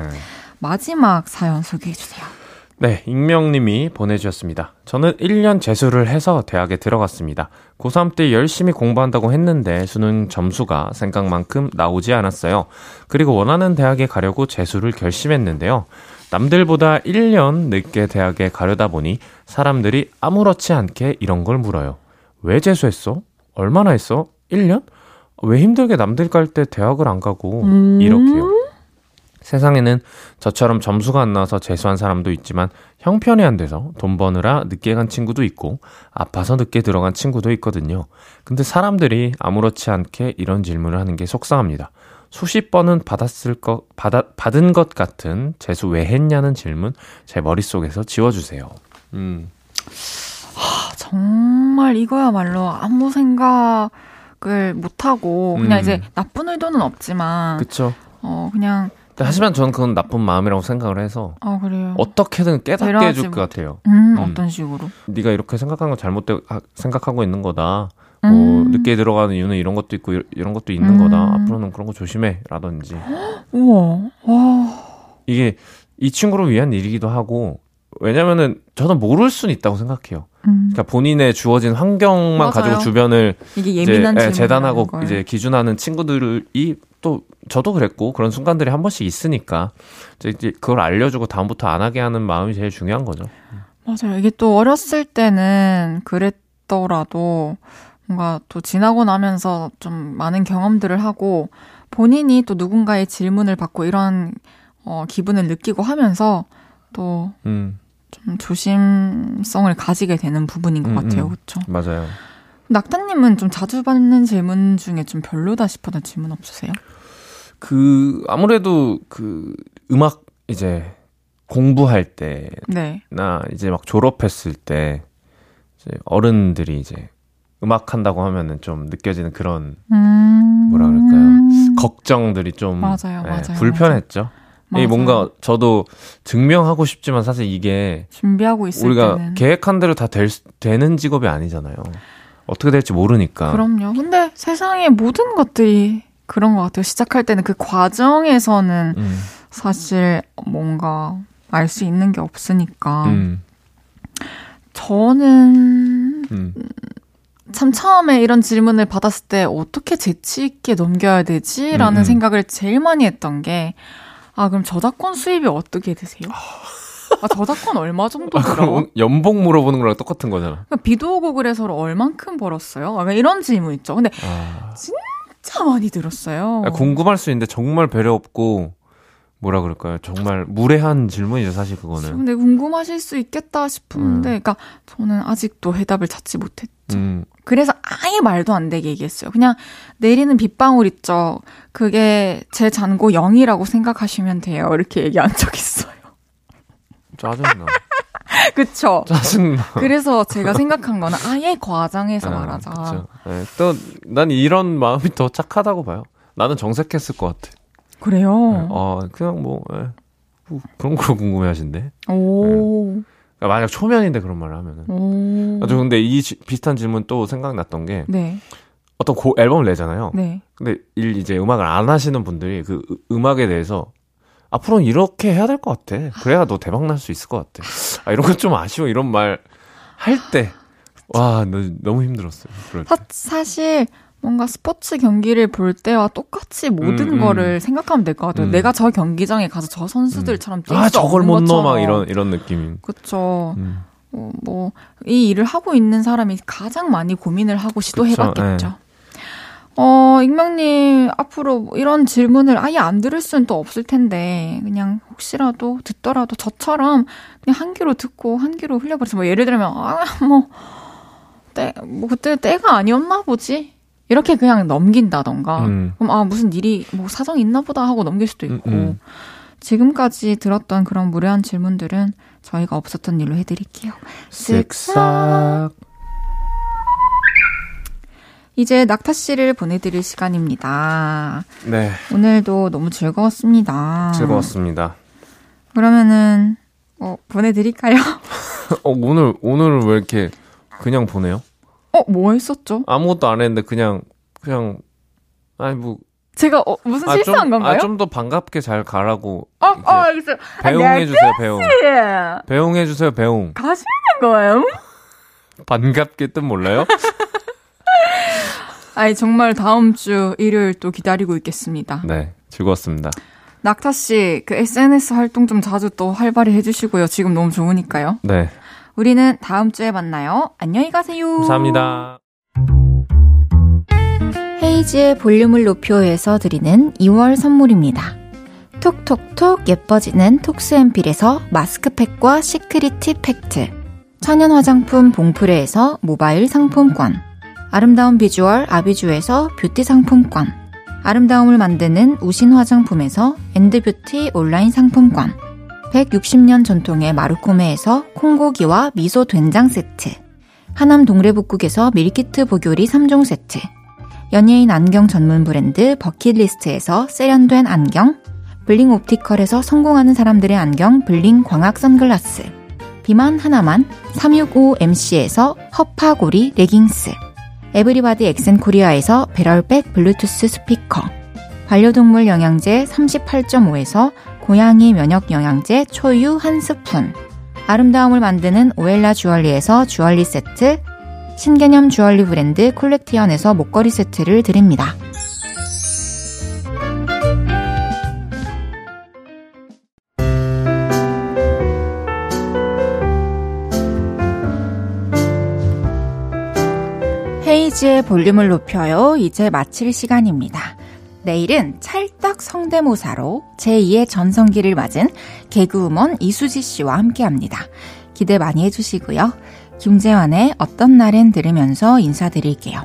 마지막 사연 소개해주세요. 네, 익명님이 보내주셨습니다. 저는 1년 재수를 해서 대학에 들어갔습니다. 고3 때 열심히 공부한다고 했는데 수능 점수가 생각만큼 나오지 않았어요. 그리고 원하는 대학에 가려고 재수를 결심했는데요. 남들보다 1년 늦게 대학에 가려다 보니 사람들이 아무렇지 않게 이런 걸 물어요. 왜 재수했어? 얼마나 했어? 1년? 왜 힘들게 남들 갈 때 대학을 안 가고 이렇게요. 세상에는 저처럼 점수가 안 나와서 재수한 사람도 있지만 형편이 안 돼서 돈 버느라 늦게 간 친구도 있고 아파서 늦게 들어간 친구도 있거든요. 근데 사람들이 아무렇지 않게 이런 질문을 하는 게 속상합니다. 수십 번은 받은 것 같은 재수 왜 했냐는 질문 제 머릿속에서 지워주세요. 하, 정말 이거야말로 아무 생각을 못하고 그냥 이제 나쁜 의도는 없지만 그쵸. 그냥 하지만 저는 그건 나쁜 마음이라고 생각을 해서 그래요? 어떻게든 깨닫게 해줄 것 같아요. 어떤 식으로? 네가 이렇게 생각한 건 잘못되고 생각하고 있는 거다. 뭐 늦게 들어가는 이유는 이런 것도 있고 이런 것도 있는 거다. 앞으로는 그런 거 조심해라든지. 우와. 와. 이게 이 친구를 위한 일이기도 하고 왜냐면은 저는 모를 수는 있다고 생각해요. 그러니까 본인의 주어진 환경만 맞아요. 가지고 주변을 이게 예민한 이제 재단하고 이제 기준하는 친구들이 또 저도 그랬고 그런 순간들이 한 번씩 있으니까 이제 그걸 알려주고 다음부터 안 하게 하는 마음이 제일 중요한 거죠. 맞아요. 이게 또 어렸을 때는 그랬더라도 뭔가 또 지나고 나면서 좀 많은 경험들을 하고 본인이 또 누군가의 질문을 받고 이런 기분을 느끼고 하면서 또 좀 조심성을 가지게 되는 부분인 것 같아요. 그렇죠? 맞아요. 낙타님은 좀 자주 받는 질문 중에 좀 별로다 싶었던 질문 없으세요? 아무래도 음악 이제 공부할 때나 네. 이제 막 졸업했을 때 이제 어른들이 이제 음악 한다고 하면은 좀 느껴지는 그런 뭐라 그럴까요? 걱정들이 좀 맞아요, 네, 맞아요, 불편했죠. 맞아요. 이 뭔가 저도 증명하고 싶지만 사실 이게 준비하고 있을 우리가 때는. 계획한 대로 다 되는 직업이 아니잖아요. 어떻게 될지 모르니까. 그럼요. 근데 세상의 모든 것들이 그런 것 같아요. 시작할 때는 그 과정에서는 사실 뭔가 알 수 있는 게 없으니까. 저는 참 처음에 이런 질문을 받았을 때 어떻게 재치 있게 넘겨야 되지라는 생각을 제일 많이 했던 게 그럼 저작권 수입이 어떻게 되세요? 저작권 얼마 정도 들어? 연봉 물어보는 거랑 똑같은 거잖아. 그러니까 비도 오고 그래서 얼만큼 벌었어요? 이런 질문 있죠. 근데 진짜 많이 들었어요. 궁금할 수 있는데 정말 배려 없고 뭐라 그럴까요? 정말 무례한 질문이죠, 사실 그거는. 근데 궁금하실 수 있겠다 싶은데 그러니까 저는 아직도 해답을 찾지 못했죠. 그래서 아예 말도 안 되게 얘기했어요. 그냥 내리는 빗방울 있죠. 그게 제 잔고 0이라고 생각하시면 돼요. 이렇게 얘기한 적 있어요. 짜증나. 그쵸? 짜증나. 그래서 제가 생각한 거는 아예 과장해서 말하자. 그쵸. 네, 또 난 이런 마음이 더 착하다고 봐요. 나는 정색했을 것 같아. 그래요? 네, 그냥 뭐 그런 걸 궁금해하신대. 오. 네. 그러니까 만약 초면인데 그런 말을 하면은. 오. 저 근데 이 비슷한 질문 또 생각났던 게. 네. 어떤 앨범을 내잖아요. 네. 근데 이제 음악을 안 하시는 분들이 그 음악에 대해서. 앞으로는 이렇게 해야 될 것 같아. 그래야 너 대박 날 수 있을 것 같아. 이런 건 좀 아쉬워. 이런 말 할 때. 와, 너무 힘들었어요. 그럴 때. 사실 뭔가 스포츠 경기를 볼 때와 똑같이 모든 거를 생각하면 될 것 같아요. 내가 저 경기장에 가서 저 선수들처럼 뛸 수 없는 것처럼. 저걸 못 넣어 막 이런 느낌. 그렇죠. 이 일을 하고 있는 사람이 가장 많이 고민을 하고 시도해봤겠죠. 그쵸, 익명님, 앞으로 이런 질문을 아예 안 들을 수는 또 없을 텐데, 그냥 혹시라도 듣더라도 저처럼 그냥 한 귀로 듣고 한 귀로 흘려버리세요. 예를 들면, 그때 때가 아니었나 보지? 이렇게 그냥 넘긴다던가, 그럼 무슨 일이, 사정이 있나 보다 하고 넘길 수도 있고, 지금까지 들었던 그런 무례한 질문들은 저희가 없었던 일로 해드릴게요. 쓱싹. 이제 낙타 씨를 보내드릴 시간입니다. 네. 오늘도 너무 즐거웠습니다. 즐거웠습니다. 그러면은 보내드릴까요? 오늘은 왜 이렇게 그냥 보내요? 뭐 했었죠? 아무것도 안 했는데 그냥 제가 무슨 실수한 건가요? 좀 더 반갑게 잘 가라고. 알겠어요. 배웅해주세요, 배웅. 배웅해주세요, 배웅. 가시는 거예요? 반갑게 뜻 몰라요? 아이, 정말 다음 주 일요일 또 기다리고 있겠습니다. 네, 즐거웠습니다. 낙타 씨, 그 SNS 활동 좀 자주 또 활발히 해주시고요. 지금 너무 좋으니까요. 네. 우리는 다음 주에 만나요. 안녕히 가세요. 감사합니다. 헤이지의 볼륨을 높여서 드리는 2월 선물입니다. 톡톡톡 예뻐지는 톡스앰필에서 마스크팩과 시크릿 팩트, 천연 화장품 봉프레에서 모바일 상품권, 아름다운 비주얼 아비주에서 뷰티 상품권, 아름다움을 만드는 우신 화장품에서 엔드뷰티 온라인 상품권, 160년 전통의 마루코메에서 콩고기와 미소 된장 세트, 하남 동래북국에서 밀키트 보교리 3종 세트, 연예인 안경 전문 브랜드 버킷리스트에서 세련된 안경, 블링 옵티컬에서 성공하는 사람들의 안경 블링 광학 선글라스, 비만 하나만 365MC에서 허파고리 레깅스, 에브리바디 엑센코리아에서 배럴백 블루투스 스피커, 반려동물 영양제 38.5에서 고양이 면역 영양제 초유 한 스푼, 아름다움을 만드는 오엘라 주얼리에서 주얼리 세트, 신개념 주얼리 브랜드 콜렉티언에서 목걸이 세트를 드립니다. 헤이지의 볼륨을 높여요. 이제 마칠 시간입니다. 내일은 찰떡 성대모사로 제2의 전성기를 맞은 개그우먼 이수지 씨와 함께합니다. 기대 많이 해주시고요. 김재환의 어떤 날엔 들으면서 인사드릴게요.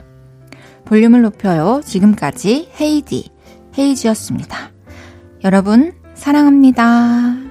볼륨을 높여요. 지금까지 헤이디, 헤이지였습니다. 여러분, 사랑합니다.